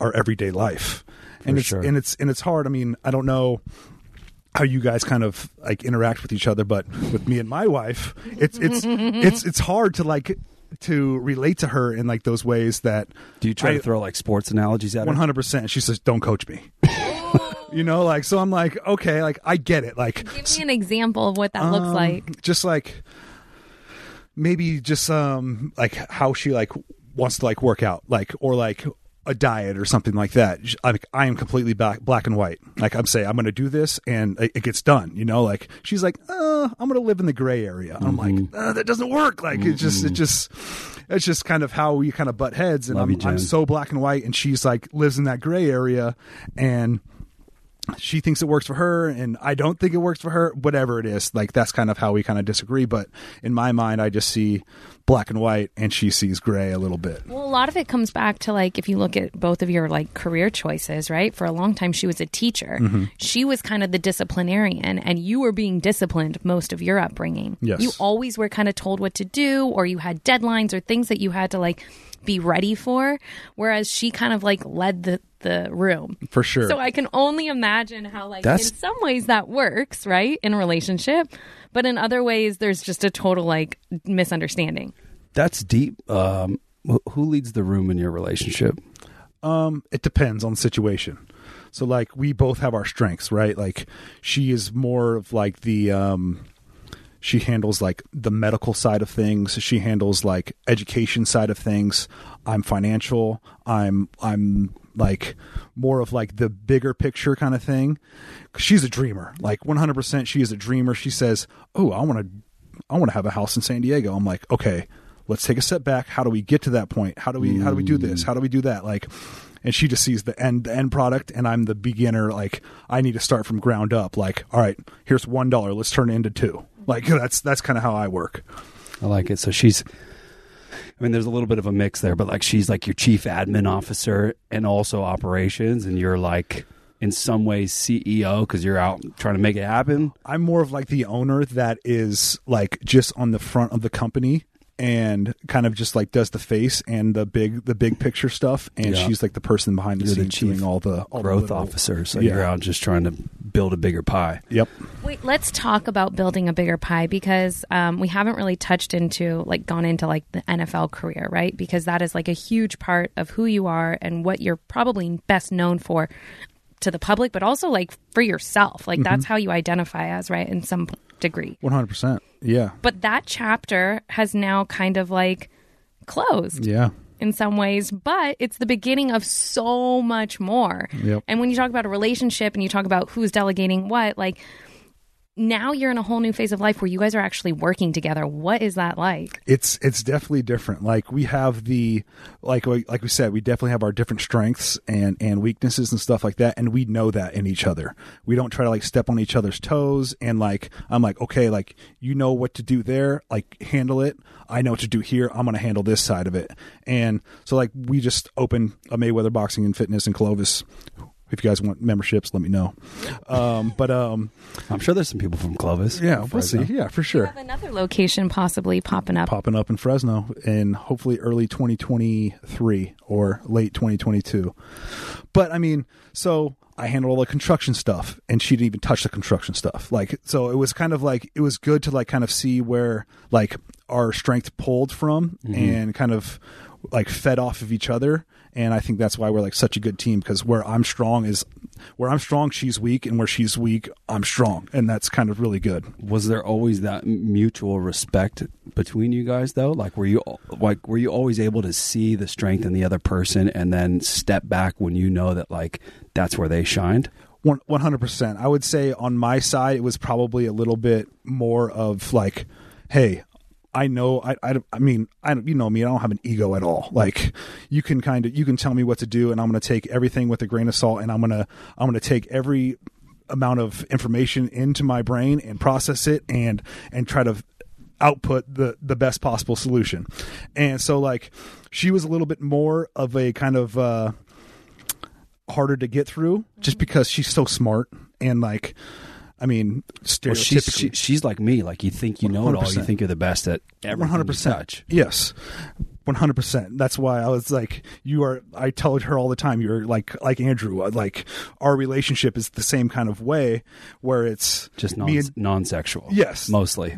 our everyday life. And it's, sure. and it's, and it's hard. I mean, I don't know how you guys kind of like interact with each other, but with me and my wife, it's, it's, it's, it's hard to like, to relate to her in like those ways that do you try I, to throw like sports analogies at her? one hundred percent. She says, don't coach me. You know, like, so I'm like, okay, like I get it. Like, give me an example of what that um, looks like. Just like, maybe just um, like how she like wants to like work out, like, or like a diet or something like that. Like, I am completely back, black and white. Like, I'm saying, I'm going to do this and it gets done. You know, like she's like, uh, I'm going to live in the gray area. Mm-hmm. I'm like, uh, that doesn't work. Like, mm-hmm. it just, it just, it's just kind of how we kind of butt heads. And I'm, you, I'm so black and white, and she's like lives in that gray area, and she thinks it works for her and I don't think it works for her, whatever it is. Like, that's kind of how we kind of disagree. But in my mind, I just see black and white and she sees gray a little bit. Well, a lot of it comes back to, like, if you look at both of your like career choices, right? For a long time, she was a teacher. Mm-hmm. She was kind of the disciplinarian, and you were being disciplined most of your upbringing. Yes. You always were kind of told what to do, or you had deadlines or things that you had to like be ready for. Whereas she kind of like led the, the room. For sure. So I can only imagine how, like, that's... in some ways that works, right, in a relationship, but in other ways there's just a total like misunderstanding. That's deep. Um who leads the room in your relationship? Um it depends on the situation. So like, we both have our strengths, right? Like, she is more of like the um she handles like the medical side of things. She handles like education side of things. I'm financial. I'm, I'm like more of like the bigger picture kind of thing. She's a dreamer. Like one hundred percent. She is a dreamer. She says, oh, I want to, I want to have a house in San Diego. I'm like, okay, let's take a step back. How do we get to that point? How do we, mm. how do we do this? How do we do that? Like, and she just sees the end, the end product, and I'm the beginner. Like, I need to start from ground up. Like, all right, here's one dollar. Let's turn it into two. Like, that's, that's kind of how I work. I like it. So she's, I mean, there's a little bit of a mix there, but like, she's like your chief admin officer and also operations. And you're like, in some ways, C E O, because you're out trying to make it happen. I'm more of like the owner that is like just on the front of the company and kind of just like does the face and the big, the big picture stuff. And yeah. she's like the person behind the you're scenes the doing all the all growth the little, officer. So yeah. you're out just trying to build a bigger pie. Yep. Wait, let's talk about building a bigger pie, because um, we haven't really touched into like gone into like the N F L career, right? Because that is like a huge part of who you are and what you're probably best known for to the public, but also like for yourself. Like, mm-hmm. that's how you identify as, right? In some degree. one hundred percent. Yeah. But that chapter has now kind of like closed. Yeah. In some ways, but it's the beginning of so much more. Yep. And when you talk about a relationship and you talk about who's delegating what, like, now you're in a whole new phase of life where you guys are actually working together. What is that like? It's it's definitely different. Like, we have the, like like we said, we definitely have our different strengths and, and weaknesses and stuff like that. And we know that in each other. We don't try to like step on each other's toes. And like, I'm like, okay, like, you know what to do there, like handle it. I know what to do here. I'm going to handle this side of it. And so like, we just opened a Mayweather Boxing and Fitness in Clovis. If you guys want memberships, let me know. Um, but um, I'm sure there's some people from Clovis. Yeah, we'll see. Yeah, for sure. We have another location possibly popping up. Popping up in Fresno in hopefully early twenty twenty-three or late twenty twenty-two. But I mean, so I handled all the construction stuff, and she didn't even touch the construction stuff. Like, so it was kind of like, it was good to like kind of see where like our strength pulled from, mm-hmm. and kind of like fed off of each other. And I think that's why we're like such a good team, because where I'm strong is where I'm strong, she's weak, and where she's weak, I'm strong. And that's kind of really good. Was there always that mutual respect between you guys though? Like, were you like, were you always able to see the strength in the other person and then step back when you know that like, that's where they shined? one hundred percent. I would say on my side, it was probably a little bit more of like, hey, I know, I, I, I mean, I, you know me, I don't have an ego at all. Like, you can kind of, you can tell me what to do, and I'm going to take everything with a grain of salt, and I'm going to, I'm going to take every amount of information into my brain and process it and, and try to output the, the best possible solution. And so like, she was a little bit more of a kind of, uh, harder to get through just because she's so smart and like, I mean, stereotypically. Well, she's, she, she's like me. Like you think you know one hundred percent. It all. You think you're the best at everything you touch. Yes. one hundred percent. That's why I was like, you are, I tell her all the time, you're like, like Andrew, like our relationship is the same kind of way where it's just non, and, non-sexual. Yes. Mostly.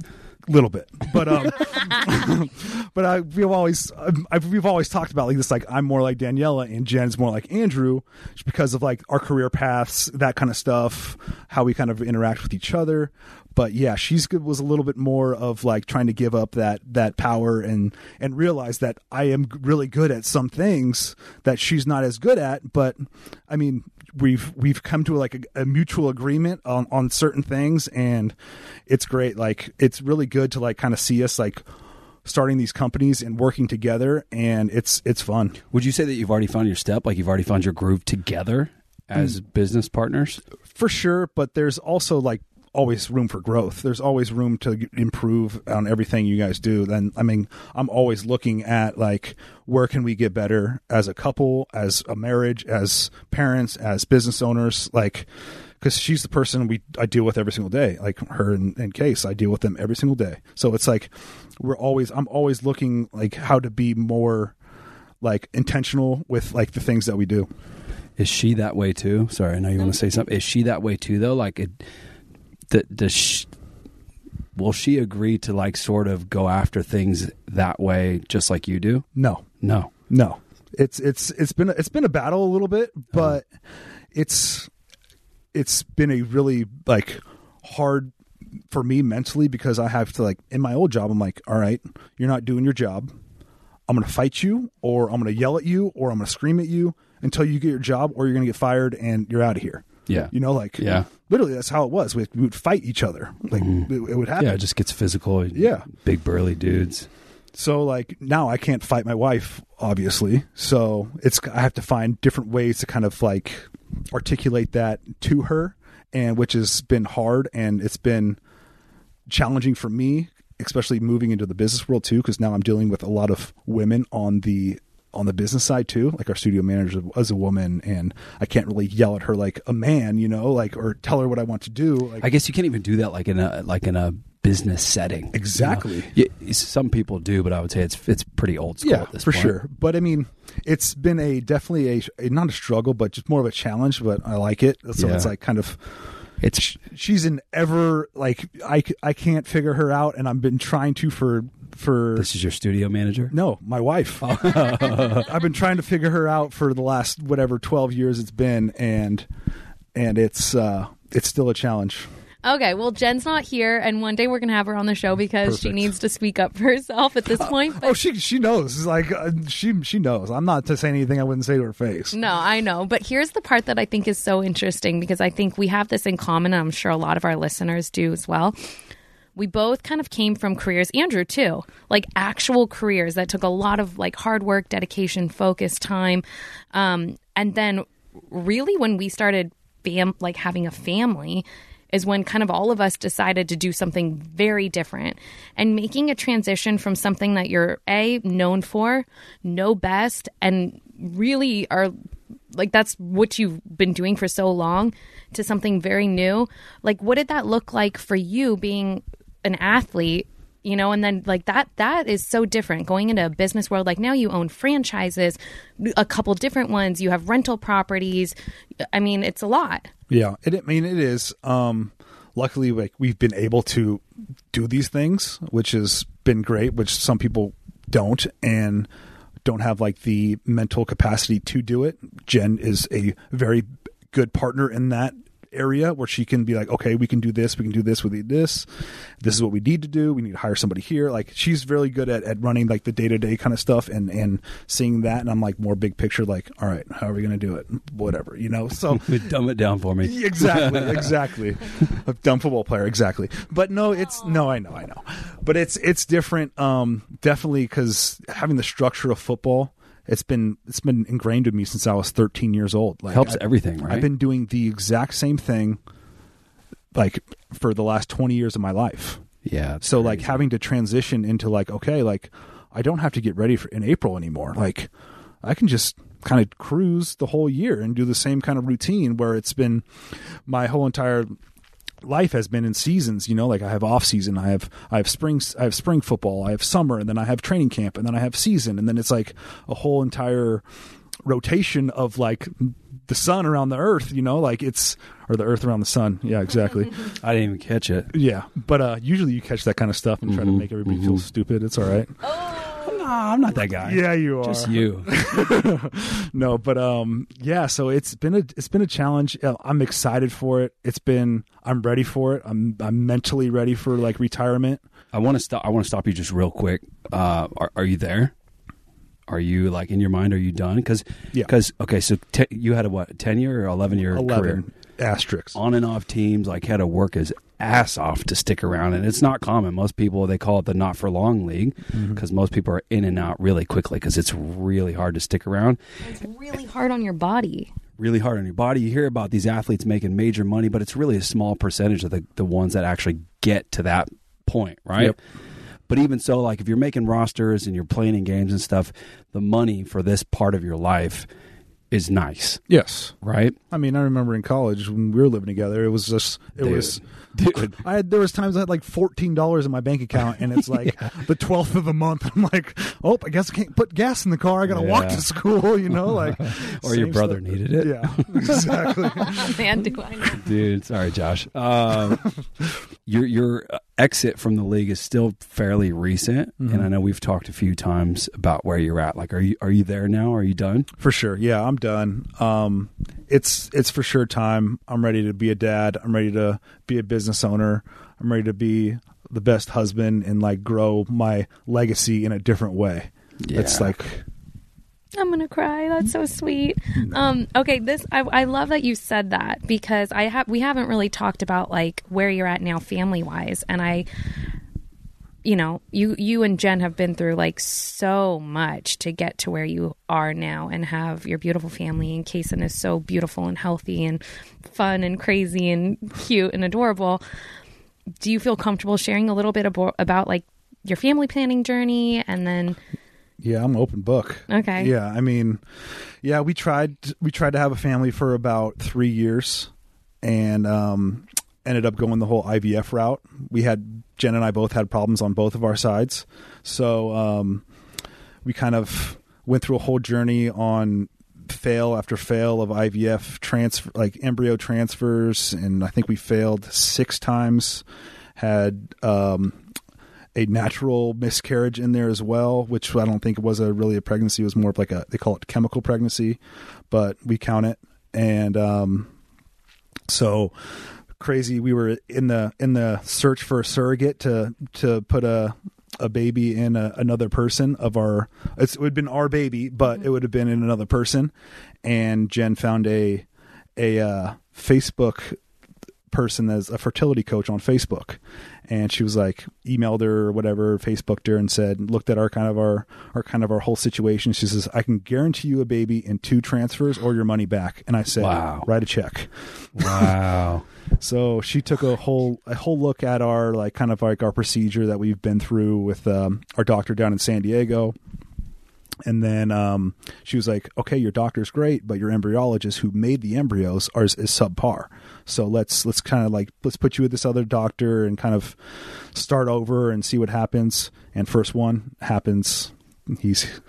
Little bit, but um, but I we've always I've, we've always talked about like this. Like I'm more like Daniela and Jen's more like Andrew, just because of like our career paths, that kind of stuff, how we kind of interact with each other. But yeah, she's good was a little bit more of like trying to give up that that power and and realize that I am really good at some things that she's not as good at. But I mean, we've we've come to like a, a mutual agreement on, on certain things, and it's great. Like it's really good to like kind of see us like starting these companies and working together, and it's it's fun. Would you say that you've already found your step? Like you've already found your groove together as mm. business partners? For sure, but there's also like always room for growth. There's always room to improve on everything you guys do. Then, I mean, I'm always looking at like, where can we get better as a couple, as a marriage, as parents, as business owners, like, cause she's the person we, I deal with every single day, like her and, and Case, I deal with them every single day. So it's like, we're always, I'm always looking like how to be more like intentional with like the things that we do. Is she that way too? Sorry. I know you want to say something. Is she that way too though? Like it, The, the sh- will she agree to like sort of go after things that way just like you do? No, no, no. It's it's it's been it's been a battle a little bit, but uh-huh. it's it's been a really like hard for me mentally because I have to like in my old job I'm like, all right, you're not doing your job. I'm gonna fight you, or I'm gonna yell at you, or I'm gonna scream at you until you get your job, or you're gonna get fired and you're out of here. Yeah. You know, like, yeah. Literally, that's how it was. We, we would fight each other. Like, mm-hmm. it, it would happen. Yeah, it just gets physical. Yeah. Big, burly dudes. So, like, now I can't fight my wife, obviously. So, it's, I have to find different ways to kind of, like, articulate that to her, and which has been hard, and it's been challenging for me, especially moving into the business world, too, because now I'm dealing with a lot of women on the on the business side too, like our studio manager was a woman and I can't really yell at her like a man, you know, like, or tell her what I want to do. Like, I guess you can't even do that. Like in a, like in a business setting. Exactly. You know? Some people do, but I would say it's, it's pretty old school yeah, at this point. Yeah, for sure. But I mean, it's been a, definitely a, a, not a struggle, but just more of a challenge, but I like it. So yeah. It's like kind of, it's, she's an ever like, I, I can't figure her out. And I've been trying to for, for this is your studio manager? No, my wife. I've been trying to figure her out for the last, whatever, twelve years it's been. And, and it's, uh, it's still a challenge. Okay. Well, Jen's not here, and one day we're going to have her on the show because Perfect. She needs to speak up for herself at this point. But... Oh, she she knows. Like uh, she she knows. I'm not to say anything I wouldn't say to her face. No, I know. But here's the part that I think is so interesting because I think we have this in common, and I'm sure a lot of our listeners do as well. We both kind of came from careers, Andrew too, like actual careers that took a lot of like hard work, dedication, focus, time. Um, and then really when we started fam- like having a family is when kind of all of us decided to do something very different. And making a transition from something that you're A, known for, know best, and really are like that's what you've been doing for so long to something very new. Like what did that look like for you being an athlete, you know, and then like that, that is so different going into a business world. Like now you own franchises, a couple different ones, you have rental properties. I mean, it's a lot. Yeah. It, I mean, it is, um, luckily like we've been able to do these things, which has been great, which some people don't and don't have like the mental capacity to do it. Jen is a very good partner in that area where she can be like, okay, we can do this, we can do this with this, this is what we need to do, we need to hire somebody here. Like she's really good at, at running like the day-to-day kind of stuff and and seeing that, and I'm like more big picture, like, all right, how are we gonna do it, whatever, you know. So dumb it down for me. Exactly exactly A dumb football player. Exactly. But no, it's no I know I know but it's it's different, um definitely, because having the structure of football, It's been it's been ingrained in me since I was thirteen years old. Like helps I, everything, right? I've been doing the exact same thing like for the last twenty years of my life. Yeah. So crazy. Like having to transition into like, okay, like I don't have to get ready for in April anymore. Like I can just kind of cruise the whole year and do the same kind of routine where it's been my whole entire life has been in seasons, you know, like I have off season, I have, I have spring, I have spring football, I have summer, and then I have training camp, and then I have season. And then it's like a whole entire rotation of like the sun around the earth, you know, like it's, or the earth around the sun. Yeah, exactly. I didn't even catch it. Yeah. But, uh, usually you catch that kind of stuff and mm-hmm. try to make everybody mm-hmm. feel stupid. It's all right. Oh. No, I'm not that guy. Yeah, you are. Just you. No, but, um, yeah, so it's been a, it's been a challenge. I'm excited for it. It's been, I'm ready for it. I'm, I'm mentally ready for like retirement. I want to stop. I want to stop you just real quick. Uh, are, are you there? Are you like in your mind? Are you done? Because yeah. Because okay, so te- you had a what ten year or eleven year eleven career asterisks on and off teams. Like had to work his ass off to stick around, and it's not common. Most people they call it the not for long league because mm-hmm. most people are in and out really quickly because it's really hard to stick around. It's really hard on your body. Really hard on your body. You hear about these athletes making major money, but it's really a small percentage of the the ones that actually get to that point, right? Yep. But even so, like if you're making rosters and you're playing in games and stuff, the money for this part of your life is nice. Yes. Right? I mean, I remember in college when we were living together, it was just, it Dude. was, Dude. I had, there was times I had like fourteen dollars in my bank account and it's like yeah. the twelfth of the month. I'm like, oh, I guess I can't put gas in the car. I got to yeah. walk to school, you know, like. Or your brother stuff. Needed it. Yeah, exactly. Man, do I know. Dude, sorry, Josh. Um, your, your exit from the league is still fairly recent. Mm-hmm. And I know we've talked a few times about where you're at. Like, are you, are you there now? Are you done? For sure. Yeah, I'm done. Um, it's, it's for sure time. I'm ready to be a dad. I'm ready to be a business owner. I'm ready to be the best husband and like grow my legacy in a different way. Yeah. It's like, I'm going to cry. That's so sweet. No. Um, okay. This, I, I love that you said that because I have, we haven't really talked about like where you're at now family wise. And I, you know, you, you and Jen have been through like so much to get to where you are now and have your beautiful family, and Kaysen is so beautiful and healthy and fun and crazy and cute and adorable. Do you feel comfortable sharing a little bit about, about like your family planning journey? And then, yeah, I'm open book. Okay. Yeah. I mean, yeah, we tried, we tried to have a family for about three years and, um, ended up going the whole I V F route. We had, Jen and I both had problems on both of our sides. So um, we kind of went through a whole journey on fail after fail of I V F transfer, like embryo transfers. And I think we failed six times, had um, a natural miscarriage in there as well, which I don't think was a really a pregnancy. It was more of like a, they call it chemical pregnancy, but we count it. And um, so crazy. We were in the in the search for a surrogate to to put a a baby in a, another person of our. It's, it would have been our baby, but it would have been in another person. And Jen found a a uh, Facebook person that's a fertility coach on Facebook, and she was like emailed her or whatever, Facebooked her, and said looked at our kind of our our kind of our whole situation. She says, "I can guarantee you a baby in two transfers or your money back." And I said, "Wow, write a check." Wow. So she took a whole a whole look at our like kind of like our procedure that we've been through with um, our doctor down in San Diego, and then um, she was like, "Okay, your doctor's great, but your embryologist who made the embryos are is subpar. So let's let's kind of like let's put you with this other doctor and kind of start over and see what happens." And first one happens, he's.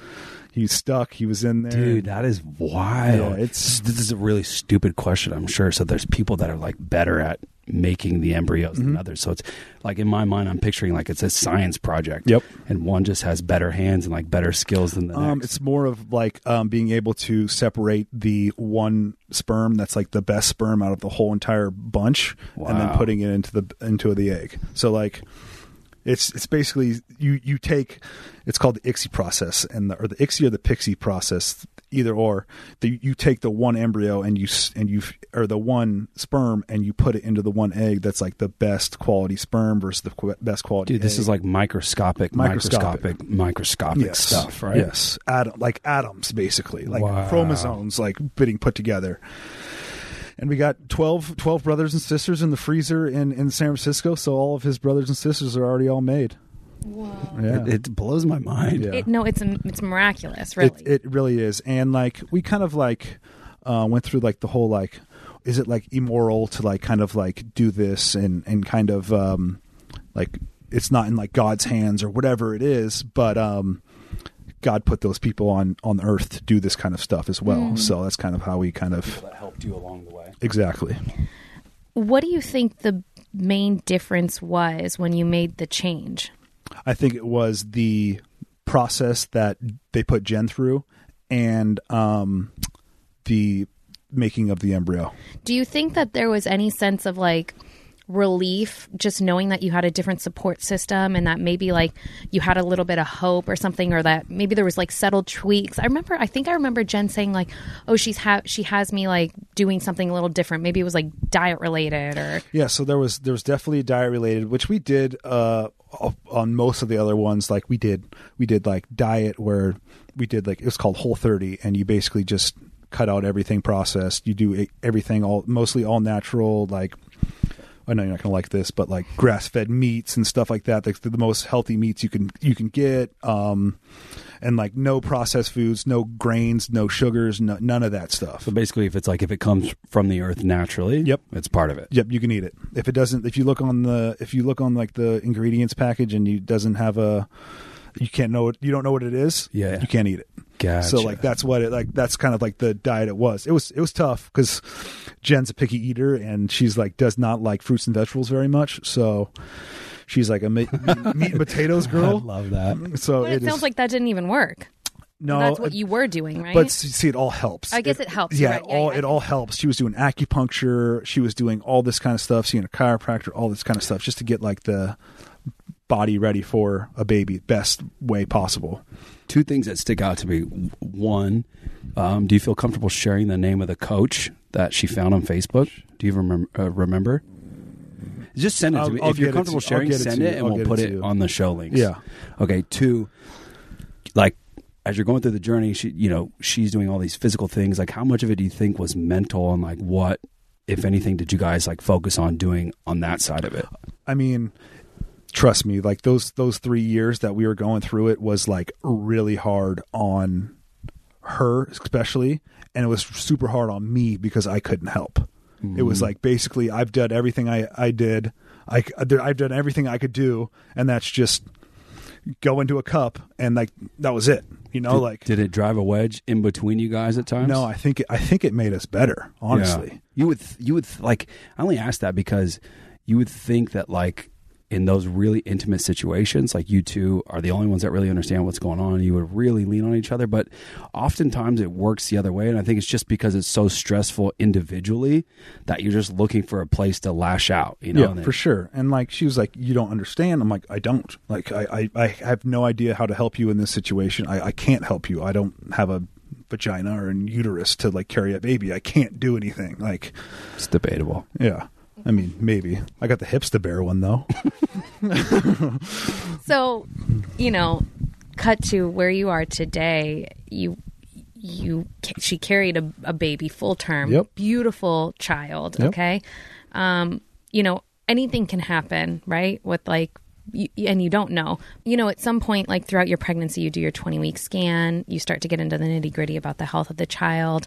He's stuck. He was in there. Dude, that is wild. Yeah, it's this is a really stupid question, I'm sure. So there's people that are like better at making the embryos mm-hmm. than others. So it's like in my mind, I'm picturing like it's a science project. Yep. And one just has better hands and like better skills than the um, next. It's more of like um, being able to separate the one sperm that's like the best sperm out of the whole entire bunch, wow. and then putting it into the into the egg. So like. It's it's basically you, you take it's called the I C S I process and the, or the I C S I or the PICSI process, either or. The, you take the one embryo and you and you or the one sperm and you put it into the one egg that's like the best quality sperm versus the qu- best quality. Dude, egg. This is like microscopic, microscopic, microscopic, microscopic yes. stuff, right? Yes, Atom, like atoms basically, like wow. chromosomes, like being put together. And we got twelve, twelve brothers and sisters in the freezer in, in San Francisco. So all of his brothers and sisters are already all made. Whoa. Yeah. It, it blows my mind. Yeah. It, no, it's it's miraculous, really. It, it really is. And like we kind of like uh, went through like the whole like, is it like immoral to like kind of like do this and and kind of um, like it's not in like God's hands or whatever it is, but um, God put those people on on earth to do this kind of stuff as well. Mm. So that's kind of how we kind of people that helped you along the way. Exactly. What do you think the main difference was when you made the change? I think it was the process that they put Jen through and um, the making of the embryo. Do you think that there was any sense of like relief just knowing that you had a different support system and that maybe like you had a little bit of hope or something, or that maybe there was like subtle tweaks? I remember, I think I remember Jen saying like, oh, she's ha- she has me like doing something a little different. Maybe it was like diet related or. Yeah. So there was, there was definitely diet related, which we did uh, on most of the other ones. Like we did, we did like diet where we did like, it was called Whole thirty, and you basically just cut out everything processed. You do everything all mostly all natural, like, I know you're not going to like this, but like grass-fed meats and stuff like that, like the most healthy meats you can you can get, um, and like no processed foods, no grains, no sugars, no, none of that stuff. So basically, if it's like if it comes from the earth naturally, yep, it's part of it. Yep, you can eat it. If it doesn't, if you look on the if you look on like the ingredients package and you doesn't have a, you can't know it, you don't know what it is. Yeah, you can't eat it. Gotcha. So like that's what it like that's kind of like the diet it was. It was it was tough because Jen's a picky eater and she's like does not like fruits and vegetables very much. So she's like a meat, meat and potatoes girl. I love that. So it, it sounds is, like that didn't even work. No, that's what you were doing, right? But see, it all helps. I guess it, it helps. Yeah, right? it all yeah, yeah. it all helps. She was doing acupuncture. She was doing all this kind of stuff. Seeing a chiropractor, all this kind of stuff, just to get like the body ready for a baby best way possible. Two things that stick out to me. One, um, do you feel comfortable sharing the name of the coach that she found on Facebook? Do you remember? Uh, remember? Just send it to I'll, me. I'll if you're comfortable it, sharing, it send it, and I'll we'll put it, it on the show links. Yeah. Okay. Two, like as you're going through the journey, she, you know, she's doing all these physical things. Like, how much of it do you think was mental, and like, what, if anything, did you guys like focus on doing on that side of it? I mean, trust me, like those those three years that we were going through, it was like really hard on her especially, and it was super hard on me because I couldn't help. Mm-hmm. It was like basically I've done everything I, I did. I, I've done everything I could do, and that's just go into a cup, and like that was it. You know, did, like did it drive a wedge in between you guys at times? No, I think it, I think it made us better, honestly. Yeah. You would you would like I only asked that because you would think that like in those really intimate situations, like you two are the only ones that really understand what's going on. You would really lean on each other, but oftentimes it works the other way. And I think it's just because it's so stressful individually that you're just looking for a place to lash out, you know? Yeah, then, for sure. And like, she was like, you don't understand. I'm like, I don't like, I, I, I have no idea how to help you in this situation. I, I can't help you. I don't have a vagina or an uterus to like carry a baby. I can't do anything. Like, it's debatable. Yeah. I mean, maybe. I got the hips to bear one, though. So, you know, cut to where you are today. You, you, she carried a, a baby full term. Yep. Beautiful child. Yep. Okay. Um, you know, anything can happen, right? With like, you, and you don't know. You know, at some point, like throughout your pregnancy, you do your twenty-week scan. You start to get into the nitty-gritty about the health of the child.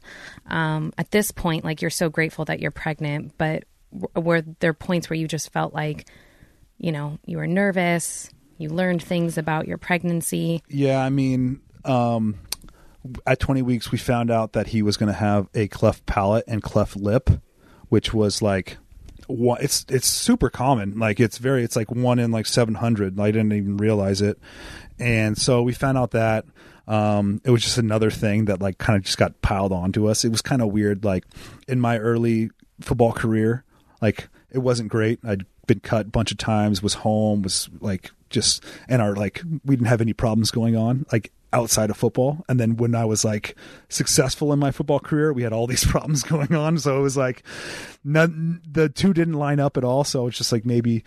Um, at this point, like, you're so grateful that you're pregnant, but were there points where you just felt like, you know, you were nervous, you learned things about your pregnancy? Yeah, I mean, um, at twenty weeks, we found out that he was going to have a cleft palate and cleft lip, which was like, it's it's super common. Like, it's very, it's like one in like seven hundred. I didn't even realize it. And so we found out that um, it was just another thing that like kind of just got piled onto us. It was kind of weird. Like, in my early football career, like, it wasn't great. I'd been cut a bunch of times, was home, was like just, and our like, we didn't have any problems going on like outside of football. And then when I was like successful in my football career, we had all these problems going on. So it was like, none, the two didn't line up at all. So it's just like maybe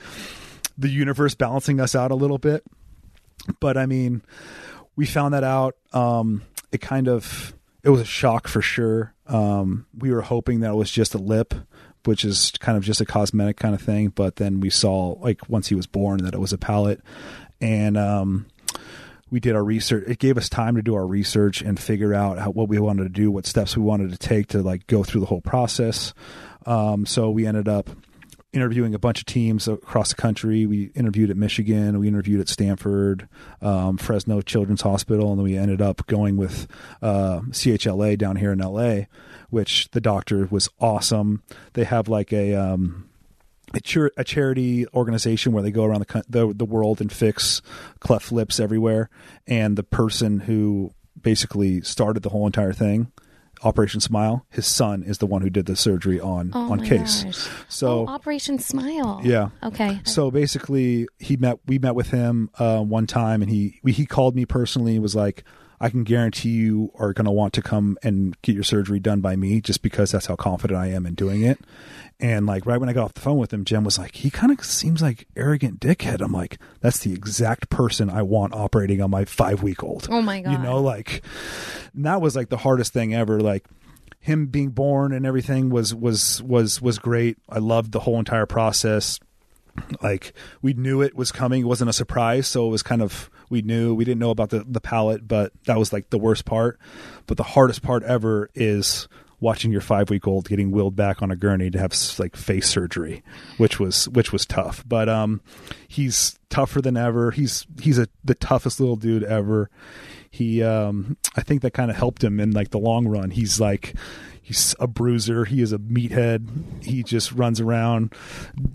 the universe balancing us out a little bit. But I mean, we found that out. Um, it kind of, it was a shock for sure. Um, we were hoping that it was just a lip, which is kind of just a cosmetic kind of thing. But then we saw, like, once he was born, that it was a palate. and um, we did our research. It gave us time to do our research and figure out how, what we wanted to do, what steps we wanted to take to like go through the whole process. Um, so we ended up interviewing a bunch of teams across the country. We interviewed at Michigan, we interviewed at Stanford, um, Fresno Children's Hospital, and then we ended up going with uh, C H L A down here in L A, which the doctor was awesome. They have like a um, a, char- a charity organization where they go around the, the the world and fix cleft lips everywhere. And the person who basically started the whole entire thing, Operation Smile, his son is the one who did the surgery on, oh on Case. Gosh. So oh, Operation Smile. Yeah. Okay. So basically he met, we met with him uh, one time, and he, we, he called me personally and was like, I can guarantee you are going to want to come and get your surgery done by me, just because that's how confident I am in doing it. And like, right when I got off the phone with him, Jen was like, he kind of seems like arrogant dickhead. I'm like, that's the exact person I want operating on my five week old. Oh my God. You know, like that was like the hardest thing ever. Like him being born and everything was, was, was, was great. I loved the whole entire process. Like we knew it was coming. It wasn't a surprise. So it was kind of, we knew, we didn't know about the, the palate, but that was like the worst part. But the hardest part ever is watching your five week old getting wheeled back on a gurney to have like face surgery, which was, which was tough. But, um, he's tougher than ever. He's, he's a, the toughest little dude ever. He, um, I think that kind of helped him in like the long run. He's like, he's a bruiser. He is a meathead. He just runs around,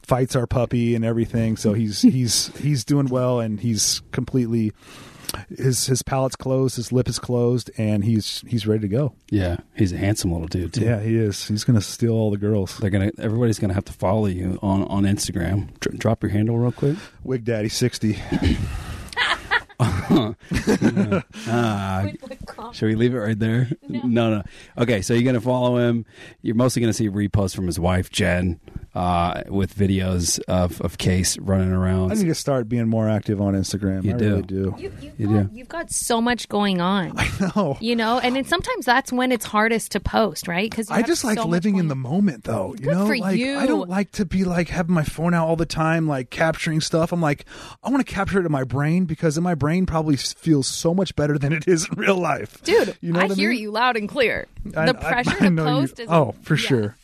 fights our puppy and everything. So he's, he's, he's doing well, and he's completely, his, his palate's closed, his lip is closed, and he's, he's ready to go. Yeah. He's a handsome little dude too. Yeah, he is. He's going to steal all the girls. They're going to, everybody's going to have to follow you on, on Instagram. Dro- drop your handle real quick. Wig Daddy sixty. uh, uh, should we leave it right there? No. no, no. Okay, so you're gonna follow him. You're mostly gonna see reposts from his wife, Jen, uh, with videos of, of Case running around. I need to start being more active on Instagram. You I do. really do. You, you've, you got, do. You've got so much going on. I know. You know, and then sometimes that's when it's hardest to post, right? Because I just like so living in the moment, though. You Good know, for like you. I don't like to be like having my phone out all the time, like capturing stuff. I'm like, I want to capture it in my brain, because in my brain. brain probably feels so much better than it is in real life. Dude, you know I, I hear mean? you loud and clear. I, the pressure I, I to post you, is... Oh, for yeah. sure.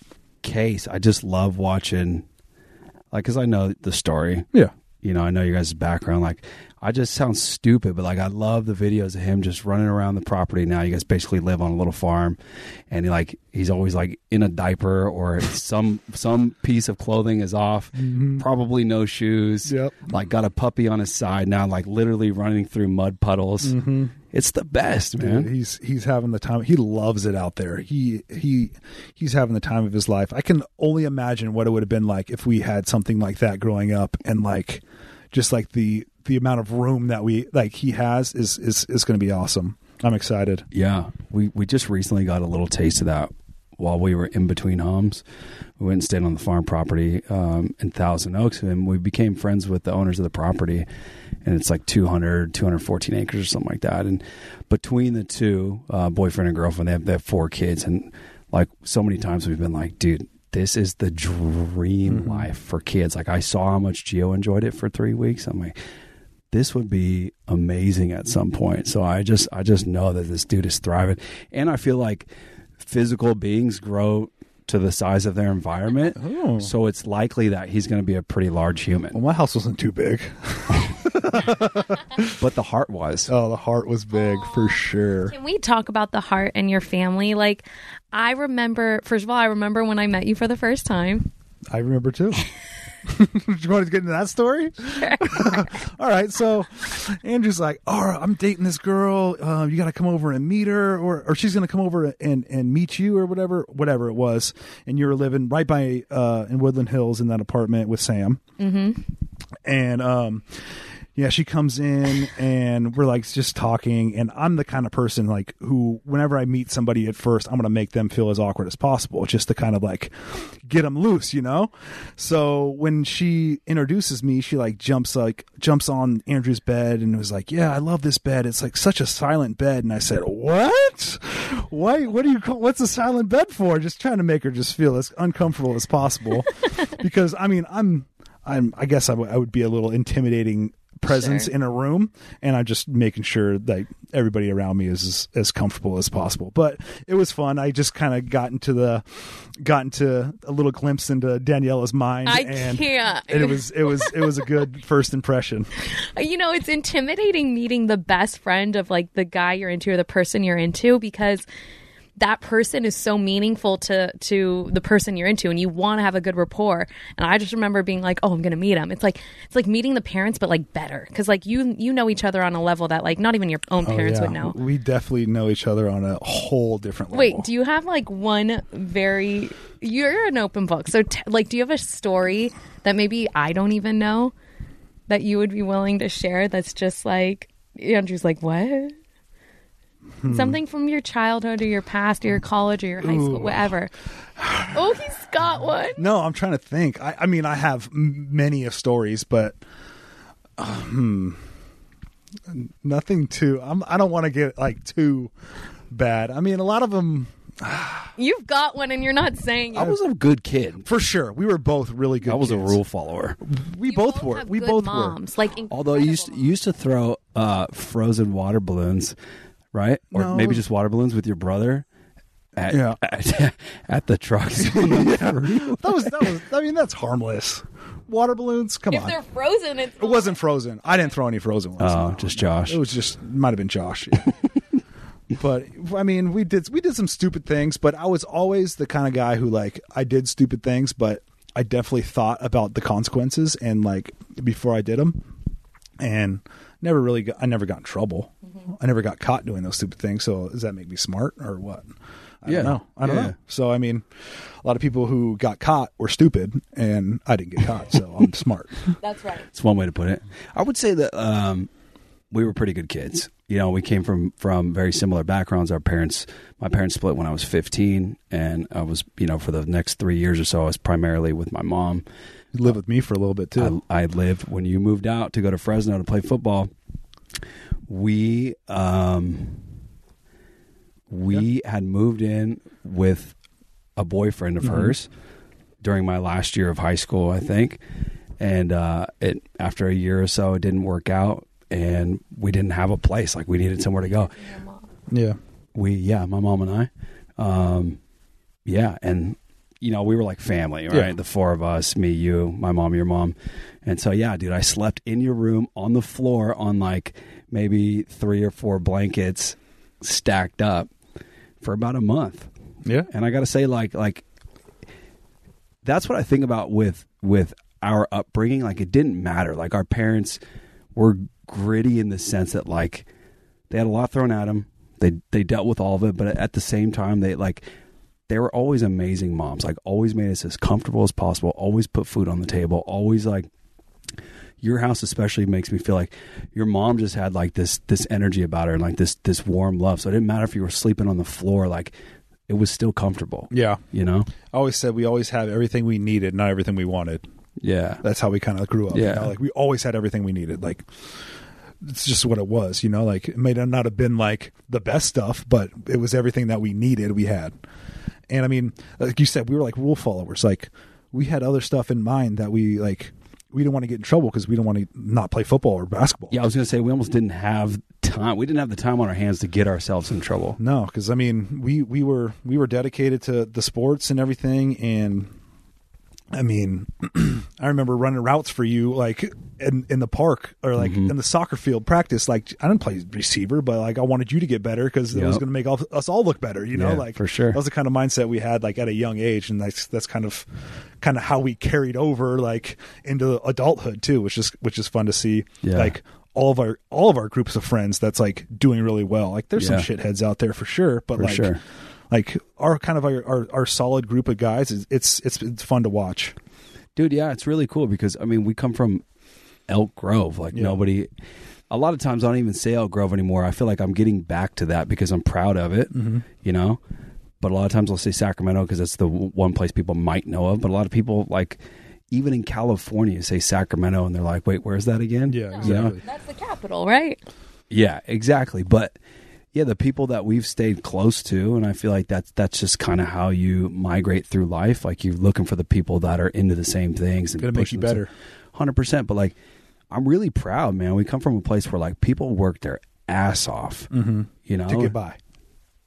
Case, I just love watching, like, because I know the story. Yeah. You know, I know your guys' background. Like, I just sound stupid, but, like, I love the videos of him just running around the property now. You guys basically live on a little farm, and, he, like, he's always, like, in a diaper or some some piece of clothing is off, mm-hmm. probably no shoes, yep. like, got a puppy on his side now, like, literally running through mud puddles. Mm-hmm. It's the best, man. Dude, he's he's having the time. He loves it out there. He he he's having the time of his life. I can only imagine what it would have been like if we had something like that growing up, and like just like the the amount of room that we like he has is is is going to be awesome. I'm excited. Yeah, we we just recently got a little taste of that while we were in between homes. We went and stayed on the farm property um, in Thousand Oaks, and we became friends with the owners of the property. And it's like two hundred, two hundred fourteen acres or something like that. And between the two, uh, boyfriend and girlfriend, they have, they have four kids. And like so many times we've been like, dude, this is the dream mm-hmm. life for kids. Like I saw how much Gio enjoyed it for three weeks. I'm like, this would be amazing at some point. So I just, I just know that this dude is thriving. And I feel like physical beings grow to the size of their environment. Oh. So it's likely that he's going to be a pretty large human. Well, my house wasn't too big. But the heart was. Oh, the heart was big oh, for sure. Can we talk about the heart and your family? Like, I remember, first of all, I remember when I met you for the first time. I remember too. Do you want to get into that story? Sure. All right. So Andrew's like, oh, I'm dating this girl. Uh, you got to come over and meet her, or, or she's going to come over and, and meet you or whatever, whatever it was. And you were living right by uh, in Woodland Hills in that apartment with Sam. Mm-hmm. And, um, yeah, she comes in and we're like just talking, and I'm the kind of person like who whenever I meet somebody at first, I'm going to make them feel as awkward as possible just to kind of like get them loose, you know? So when she introduces me, she like jumps like jumps on Andrew's bed and was like, yeah, I love this bed. It's like such a silent bed. And I said, what? Why? What do you call, what's a silent bed for? Just trying to make her just feel as uncomfortable as possible. Because I mean, I'm, I'm, I guess I, w- I would be a little intimidating presence sure. in a room, and I'm just making sure that everybody around me is as, as comfortable as possible. But it was fun. I just kind of got into the got into a little glimpse into Daniela's mind. I and, can't. And it was it was it was a good first impression. You know, it's intimidating meeting the best friend of like the guy you're into or the person you're into, because that person is so meaningful to, to the person you're into, and you want to have a good rapport. And I just remember being like, oh, I'm going to meet him. It's like, it's like meeting the parents, but like better. Cause like you, you know each other on a level that like not even your own parents oh, yeah. would know. We definitely know each other on a whole different level. Wait, do you have like one very, you're an open book. So t- like, do you have a story that maybe I don't even know that you would be willing to share? That's just like, Andrew's like, what? Hmm. Something from your childhood or your past or your college or your high school, Ooh. whatever. Oh, he's got one. No, I'm trying to think. I, I mean, I have many of stories, but um, nothing too. I'm, I don't want to get like too bad. I mean, a lot of them. You've got one and you're not saying it. I was a good kid. For sure. We were both really good kids. I was kids. a rule follower. We you both were. We both moms. were. Like, Although you used, you used to throw uh, frozen water balloons. Right? Or no. maybe just water balloons with your brother at yeah. at, at the trucks. yeah. That was that was I mean, that's harmless. Water balloons, come if on. If they're frozen, it's It wasn't frozen. I didn't throw any frozen ones. Oh, no. Just Josh. It was just might have been Josh. Yeah. But I mean, we did we did some stupid things, but I was always the kind of guy who like I did stupid things, but I definitely thought about the consequences and like before I did them. And never really got, I never got in trouble. Mm-hmm. I never got caught doing those stupid things. So does that make me smart or what? I yeah. don't know. I don't yeah. know. So, I mean, a lot of people who got caught were stupid and I didn't get caught. So I'm smart. That's right. It's one way to put it. I would say that um, we were pretty good kids. You know, we came from, from very similar backgrounds. Our parents, my parents split when I was fifteen, and I was, you know, for the next three years or so, I was primarily with my mom. You lived with me for a little bit too. I, I lived when you moved out to go to Fresno to play football. We um, we yeah. had moved in with a boyfriend of mm-hmm. hers during my last year of high school, I think. And uh, it after a year or so, it didn't work out, and we didn't have a place. Like we needed somewhere to go. Yeah, we yeah, my mom and I, um, yeah, and. You know, we were like family, right? Yeah. The four of us, me, you, my mom, your mom. And so, yeah, dude, I slept in your room on the floor on like maybe three or four blankets stacked up for about a month. Yeah. And I got to say, like, like that's what I think about with, with our upbringing. Like, it didn't matter. Like, our parents were gritty in the sense that, like, they had a lot thrown at them. They, they dealt with all of it. But at the same time, they, like... They were always amazing moms, like always made us as comfortable as possible, always put food on the table, always like your house especially makes me feel like your mom just had like this this energy about her and like this this warm love. So it didn't matter if you were sleeping on the floor, like it was still comfortable. Yeah. You know? I always said we always have everything we needed, not everything we wanted. Yeah. That's how we kind of grew up. Yeah. You know? Like we always had everything we needed. Like it's just what it was, you know, like it may not have been like the best stuff, but it was everything that we needed, we had. And I mean, like you said, we were like rule followers. Like we had other stuff in mind that we like, we didn't want to get in trouble because we don't want to not play football or basketball. Yeah. I was going to say, we almost didn't have time. We didn't have the time on our hands to get ourselves in trouble. No. Cause I mean, we, we were, we were dedicated to the sports and everything. And I mean, I remember running routes for you, like in, in the park or like mm-hmm. in the soccer field practice. Like I didn't play receiver, but like I wanted you to get better because yep. it was going to make all, us all look better. You know, yeah, like for sure. That was the kind of mindset we had, like at a young age, and that's that's kind of kind of how we carried over, like into adulthood too, which is which is fun to see. Yeah. Like all of our all of our groups of friends, that's like doing really well. Like there's yeah. some shitheads out there for sure, but for like. Sure. Like our kind of our, our, our solid group of guys, is, it's it's it's fun to watch, dude. Yeah, it's really cool because I mean we come from Elk Grove, like yeah. nobody. A lot of times I don't even say Elk Grove anymore. I feel like I'm getting back to that because I'm proud of it, mm-hmm. you know. But a lot of times I'll say Sacramento because that's the one place people might know of. But a lot of people like even in California say Sacramento and they're like, wait, where's that again? Yeah, exactly. You know? That's the capital, right? Yeah, exactly, but. Yeah, the people that we've stayed close to, and I feel like that's, that's just kind of how you migrate through life. Like, you're looking for the people that are into the same things. It's going to make you better. one hundred percent. But, like, I'm really proud, man. We come from a place where like people work their ass off, mm-hmm. you know, to get by,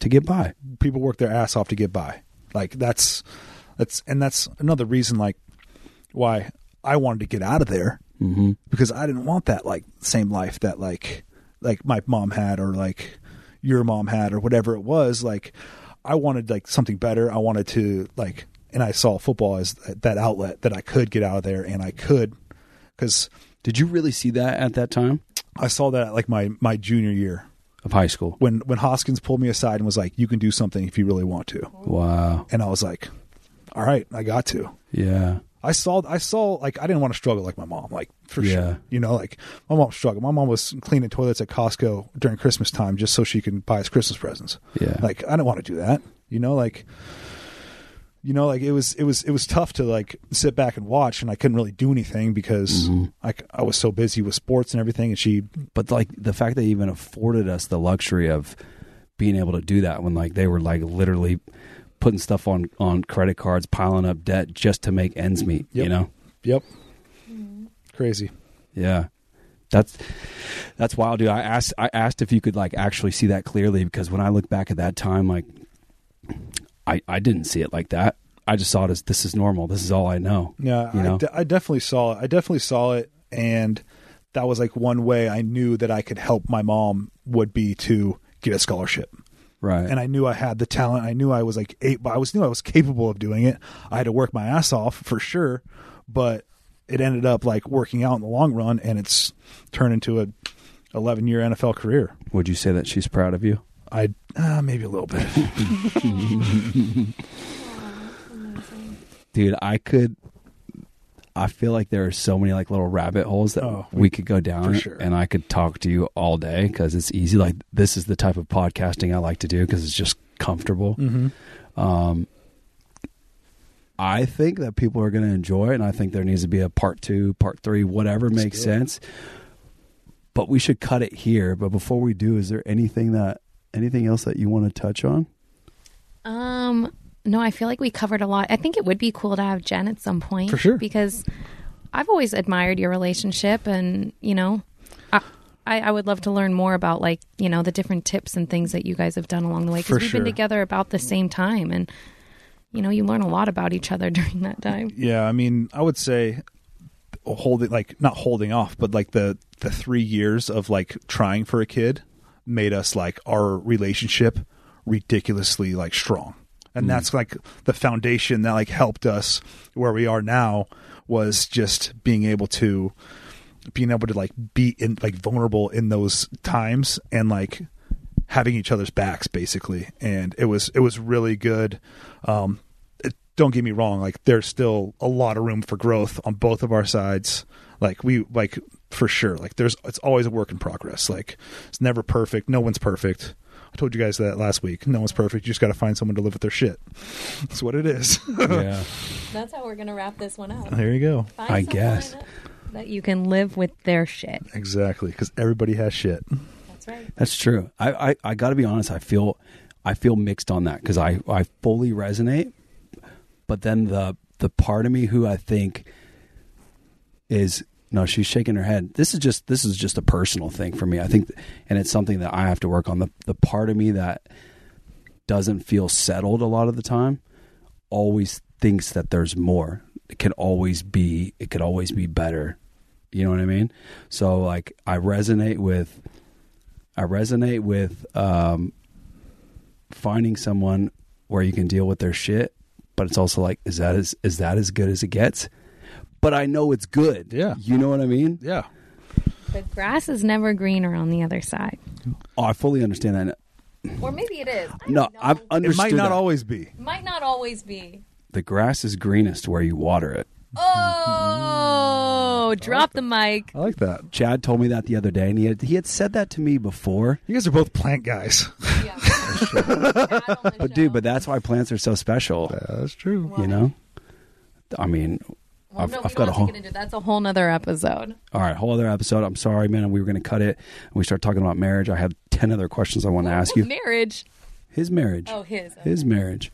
to get by. People work their ass off to get by. Like that's, that's, and that's another reason like why I wanted to get out of there mm-hmm. because I didn't want that like same life that like, like my mom had or like your mom had or whatever it was. Like I wanted like something better. I wanted to like, and I saw football as that outlet that I could get out of there and I could, because did you really see that at that time? I saw that at like my, my junior year of high school when, when Hoskins pulled me aside and was like, you can do something if you really want to. Wow. And I was like, all right, I got to. Yeah. I saw, I saw like, I didn't want to struggle like my mom, like for yeah. sure. You know, like my mom struggled. My mom was cleaning toilets at Costco during Christmas time just so she can buy us Christmas presents. Yeah. Like, I didn't want to do that. You know, like, You know, like it was, it was, it was tough to like sit back and watch, and I couldn't really do anything because mm-hmm. I, I was so busy with sports and everything. And she, but like the fact they even afforded us the luxury of being able to do that when like they were like literally putting stuff on, on credit cards, piling up debt just to make ends meet, yep. you know? Yep. Mm-hmm. Crazy. Yeah. That's, that's wild, dude. I asked, I asked if you could like actually see that clearly, because when I look back at that time, like, I, I didn't see it like that. I just saw it as this is normal. This is all I know. Yeah, you know? I, de- I definitely saw it. I definitely saw it. And that was like one way I knew that I could help my mom would be to get a scholarship. Right. And I knew I had the talent. I knew I was like eight, but I was knew I was capable of doing it. I had to work my ass off for sure. But it ended up like working out in the long run, and it's turned into a eleven year N F L career. Would you say that she's proud of you? I uh, maybe a little bit. Dude, I could, I feel like there are so many like little rabbit holes that oh, we could go down, sure. and I could talk to you all day, because it's easy. Like this is the type of podcasting I like to do because it's just comfortable. Mm-hmm. Um, I think that people are going to enjoy it, and I think there needs to be a part two, part three, whatever Let's makes sense, but we should cut it here. But before we do, is there anything that, Anything else that you want to touch on? Um, no, I feel like we covered a lot. I think it would be cool to have Jen at some point. For sure. Because I've always admired your relationship, and, you know, I, I, I would love to learn more about, like, you know, the different tips and things that you guys have done along the way. Because we've sure. been together about the same time, and, you know, you learn a lot about each other during that time. Yeah, I mean, I would say holding, like, not holding off, but, like, the, the three years of, like, trying for a kid made us like our relationship ridiculously like strong. And mm. that's like the foundation that like helped us where we are now, was just being able to being able to like be in like vulnerable in those times and like having each other's backs basically. And it was, it was really good. Um, it, don't get me wrong. Like there's still a lot of room for growth on both of our sides. Like we, like, for sure. Like there's, it's always a work in progress. Like it's never perfect. No one's perfect. I told you guys that last week. No one's perfect. You just got to find someone to live with their shit. That's what it is. Yeah. That's how we're going to wrap this one up. There you go. Find I guess that you can live with their shit. Exactly. Cause everybody has shit. That's right. That's true. I, I, I gotta be honest. I feel, I feel mixed on that. Cause I, I fully resonate, but then the, the part of me who I think is, no, she's shaking her head. This is just this is just a personal thing for me. I think, and it's something that I have to work on. The the part of me that doesn't feel settled a lot of the time always thinks that there's more. It can always be. It could always be better. You know what I mean? So like, I resonate with, I resonate with um, finding someone where you can deal with their shit, but it's also like, is that as is that as good as it gets? But I know it's good. Yeah. You know what I mean? Yeah. The grass is never greener on the other side. Oh, I fully understand that. Or maybe it is. I no, I've understood. It might not that. always be. It might not always be. The grass is greenest where you water it. Oh, mm-hmm. drop like the mic. I like that. Chad told me that the other day, and he had, he had said that to me before. You guys are both plant guys. Yeah. But dude, but that's why plants are so special. That's true. Why? You know? I mean... Well, I've, no, I've got a whole. Into, that's a whole nother episode. All right, whole other episode. I'm sorry, man. We were going to cut it. We started talking about marriage. I had ten other questions I want to ask you. Marriage. His marriage. Oh, his. Okay. His marriage.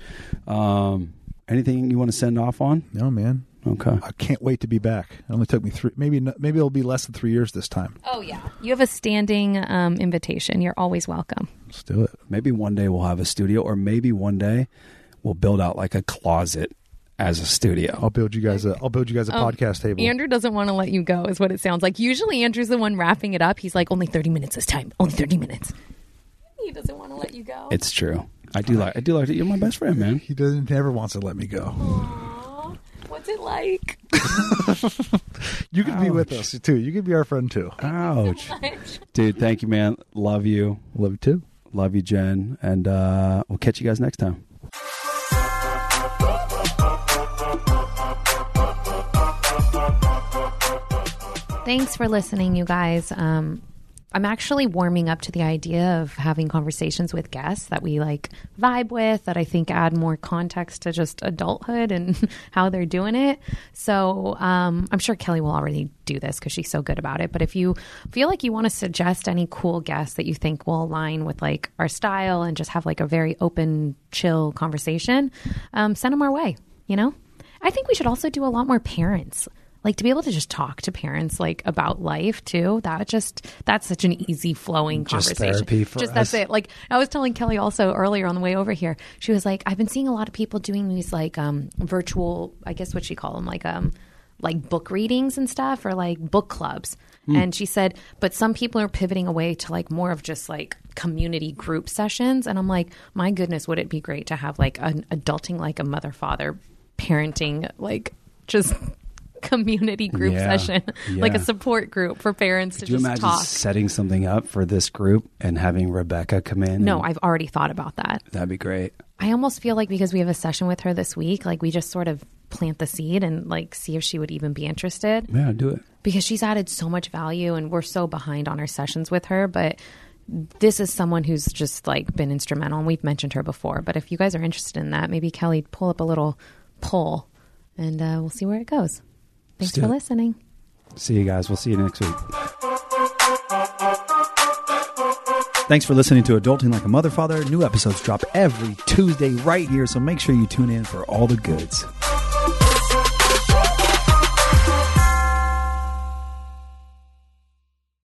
Um, anything you want to send off on? No, man. Okay. I can't wait to be back. It only took me three, maybe maybe it'll be less than three years this time. Oh, yeah. You have a standing um, invitation. You're always welcome. Let's do it. Maybe one day we'll have a studio, or maybe one day we'll build out like a closet as a studio. I'll build you guys a, I'll build you guys a um, podcast table. Andrew doesn't want to let you go is what it sounds like. Usually Andrew's the one wrapping it up. He's like, only thirty minutes this time. Only thirty minutes. He doesn't want to let you go. It's true. I do like, I do like that. You're my best friend, man. He doesn't ever wants to let me go. Aww. What's it like? You could be with us too. You could be our friend too. Ouch. Dude, thank you, man. Love you. Love you too. Love you, Jen. And uh, we'll catch you guys next time. Thanks for listening, you guys. Um, I'm actually warming up to the idea of having conversations with guests that we like vibe with, that I think add more context to just adulthood and how they're doing it. So um, I'm sure Kelly will already do this because she's so good about it. But if you feel like you want to suggest any cool guests that you think will align with like our style and just have like a very open, chill conversation, um, send them our way. You know, I think we should also do a lot more parents. Like, to be able to just talk to parents, like, about life, too, that just, that's such an easy flowing conversation. Just therapy for just, us. That's it. Like, I was telling Kelly also earlier on the way over here, she was like, I've been seeing a lot of people doing these, like, um, virtual, I guess what she called them, like, um, like book readings and stuff, or like book clubs. Mm. And she said, but some people are pivoting away to like more of just like community group sessions. And I'm like, my goodness, would it be great to have like an adulting, like a mother, father, parenting, like just... community group yeah, session yeah. Like a support group for parents to Could you just imagine talk. Setting something up for this group and having Rebecca come in? No, and... I've already thought about that. That'd be great. I almost feel like because we have a session with her this week, like we just sort of plant the seed and like see if she would even be interested. Yeah, do it. Because she's added so much value and we're so behind on our sessions with her, but this is someone who's just like been instrumental, and we've mentioned her before. But if you guys are interested in that, maybe Kelly pull up a little poll and uh, we'll see where it goes. Thanks for listening. See you guys. We'll see you next week. Thanks for listening to Adulting Like a Mother Father. New episodes drop every Tuesday right here, so make sure you tune in for all the goods.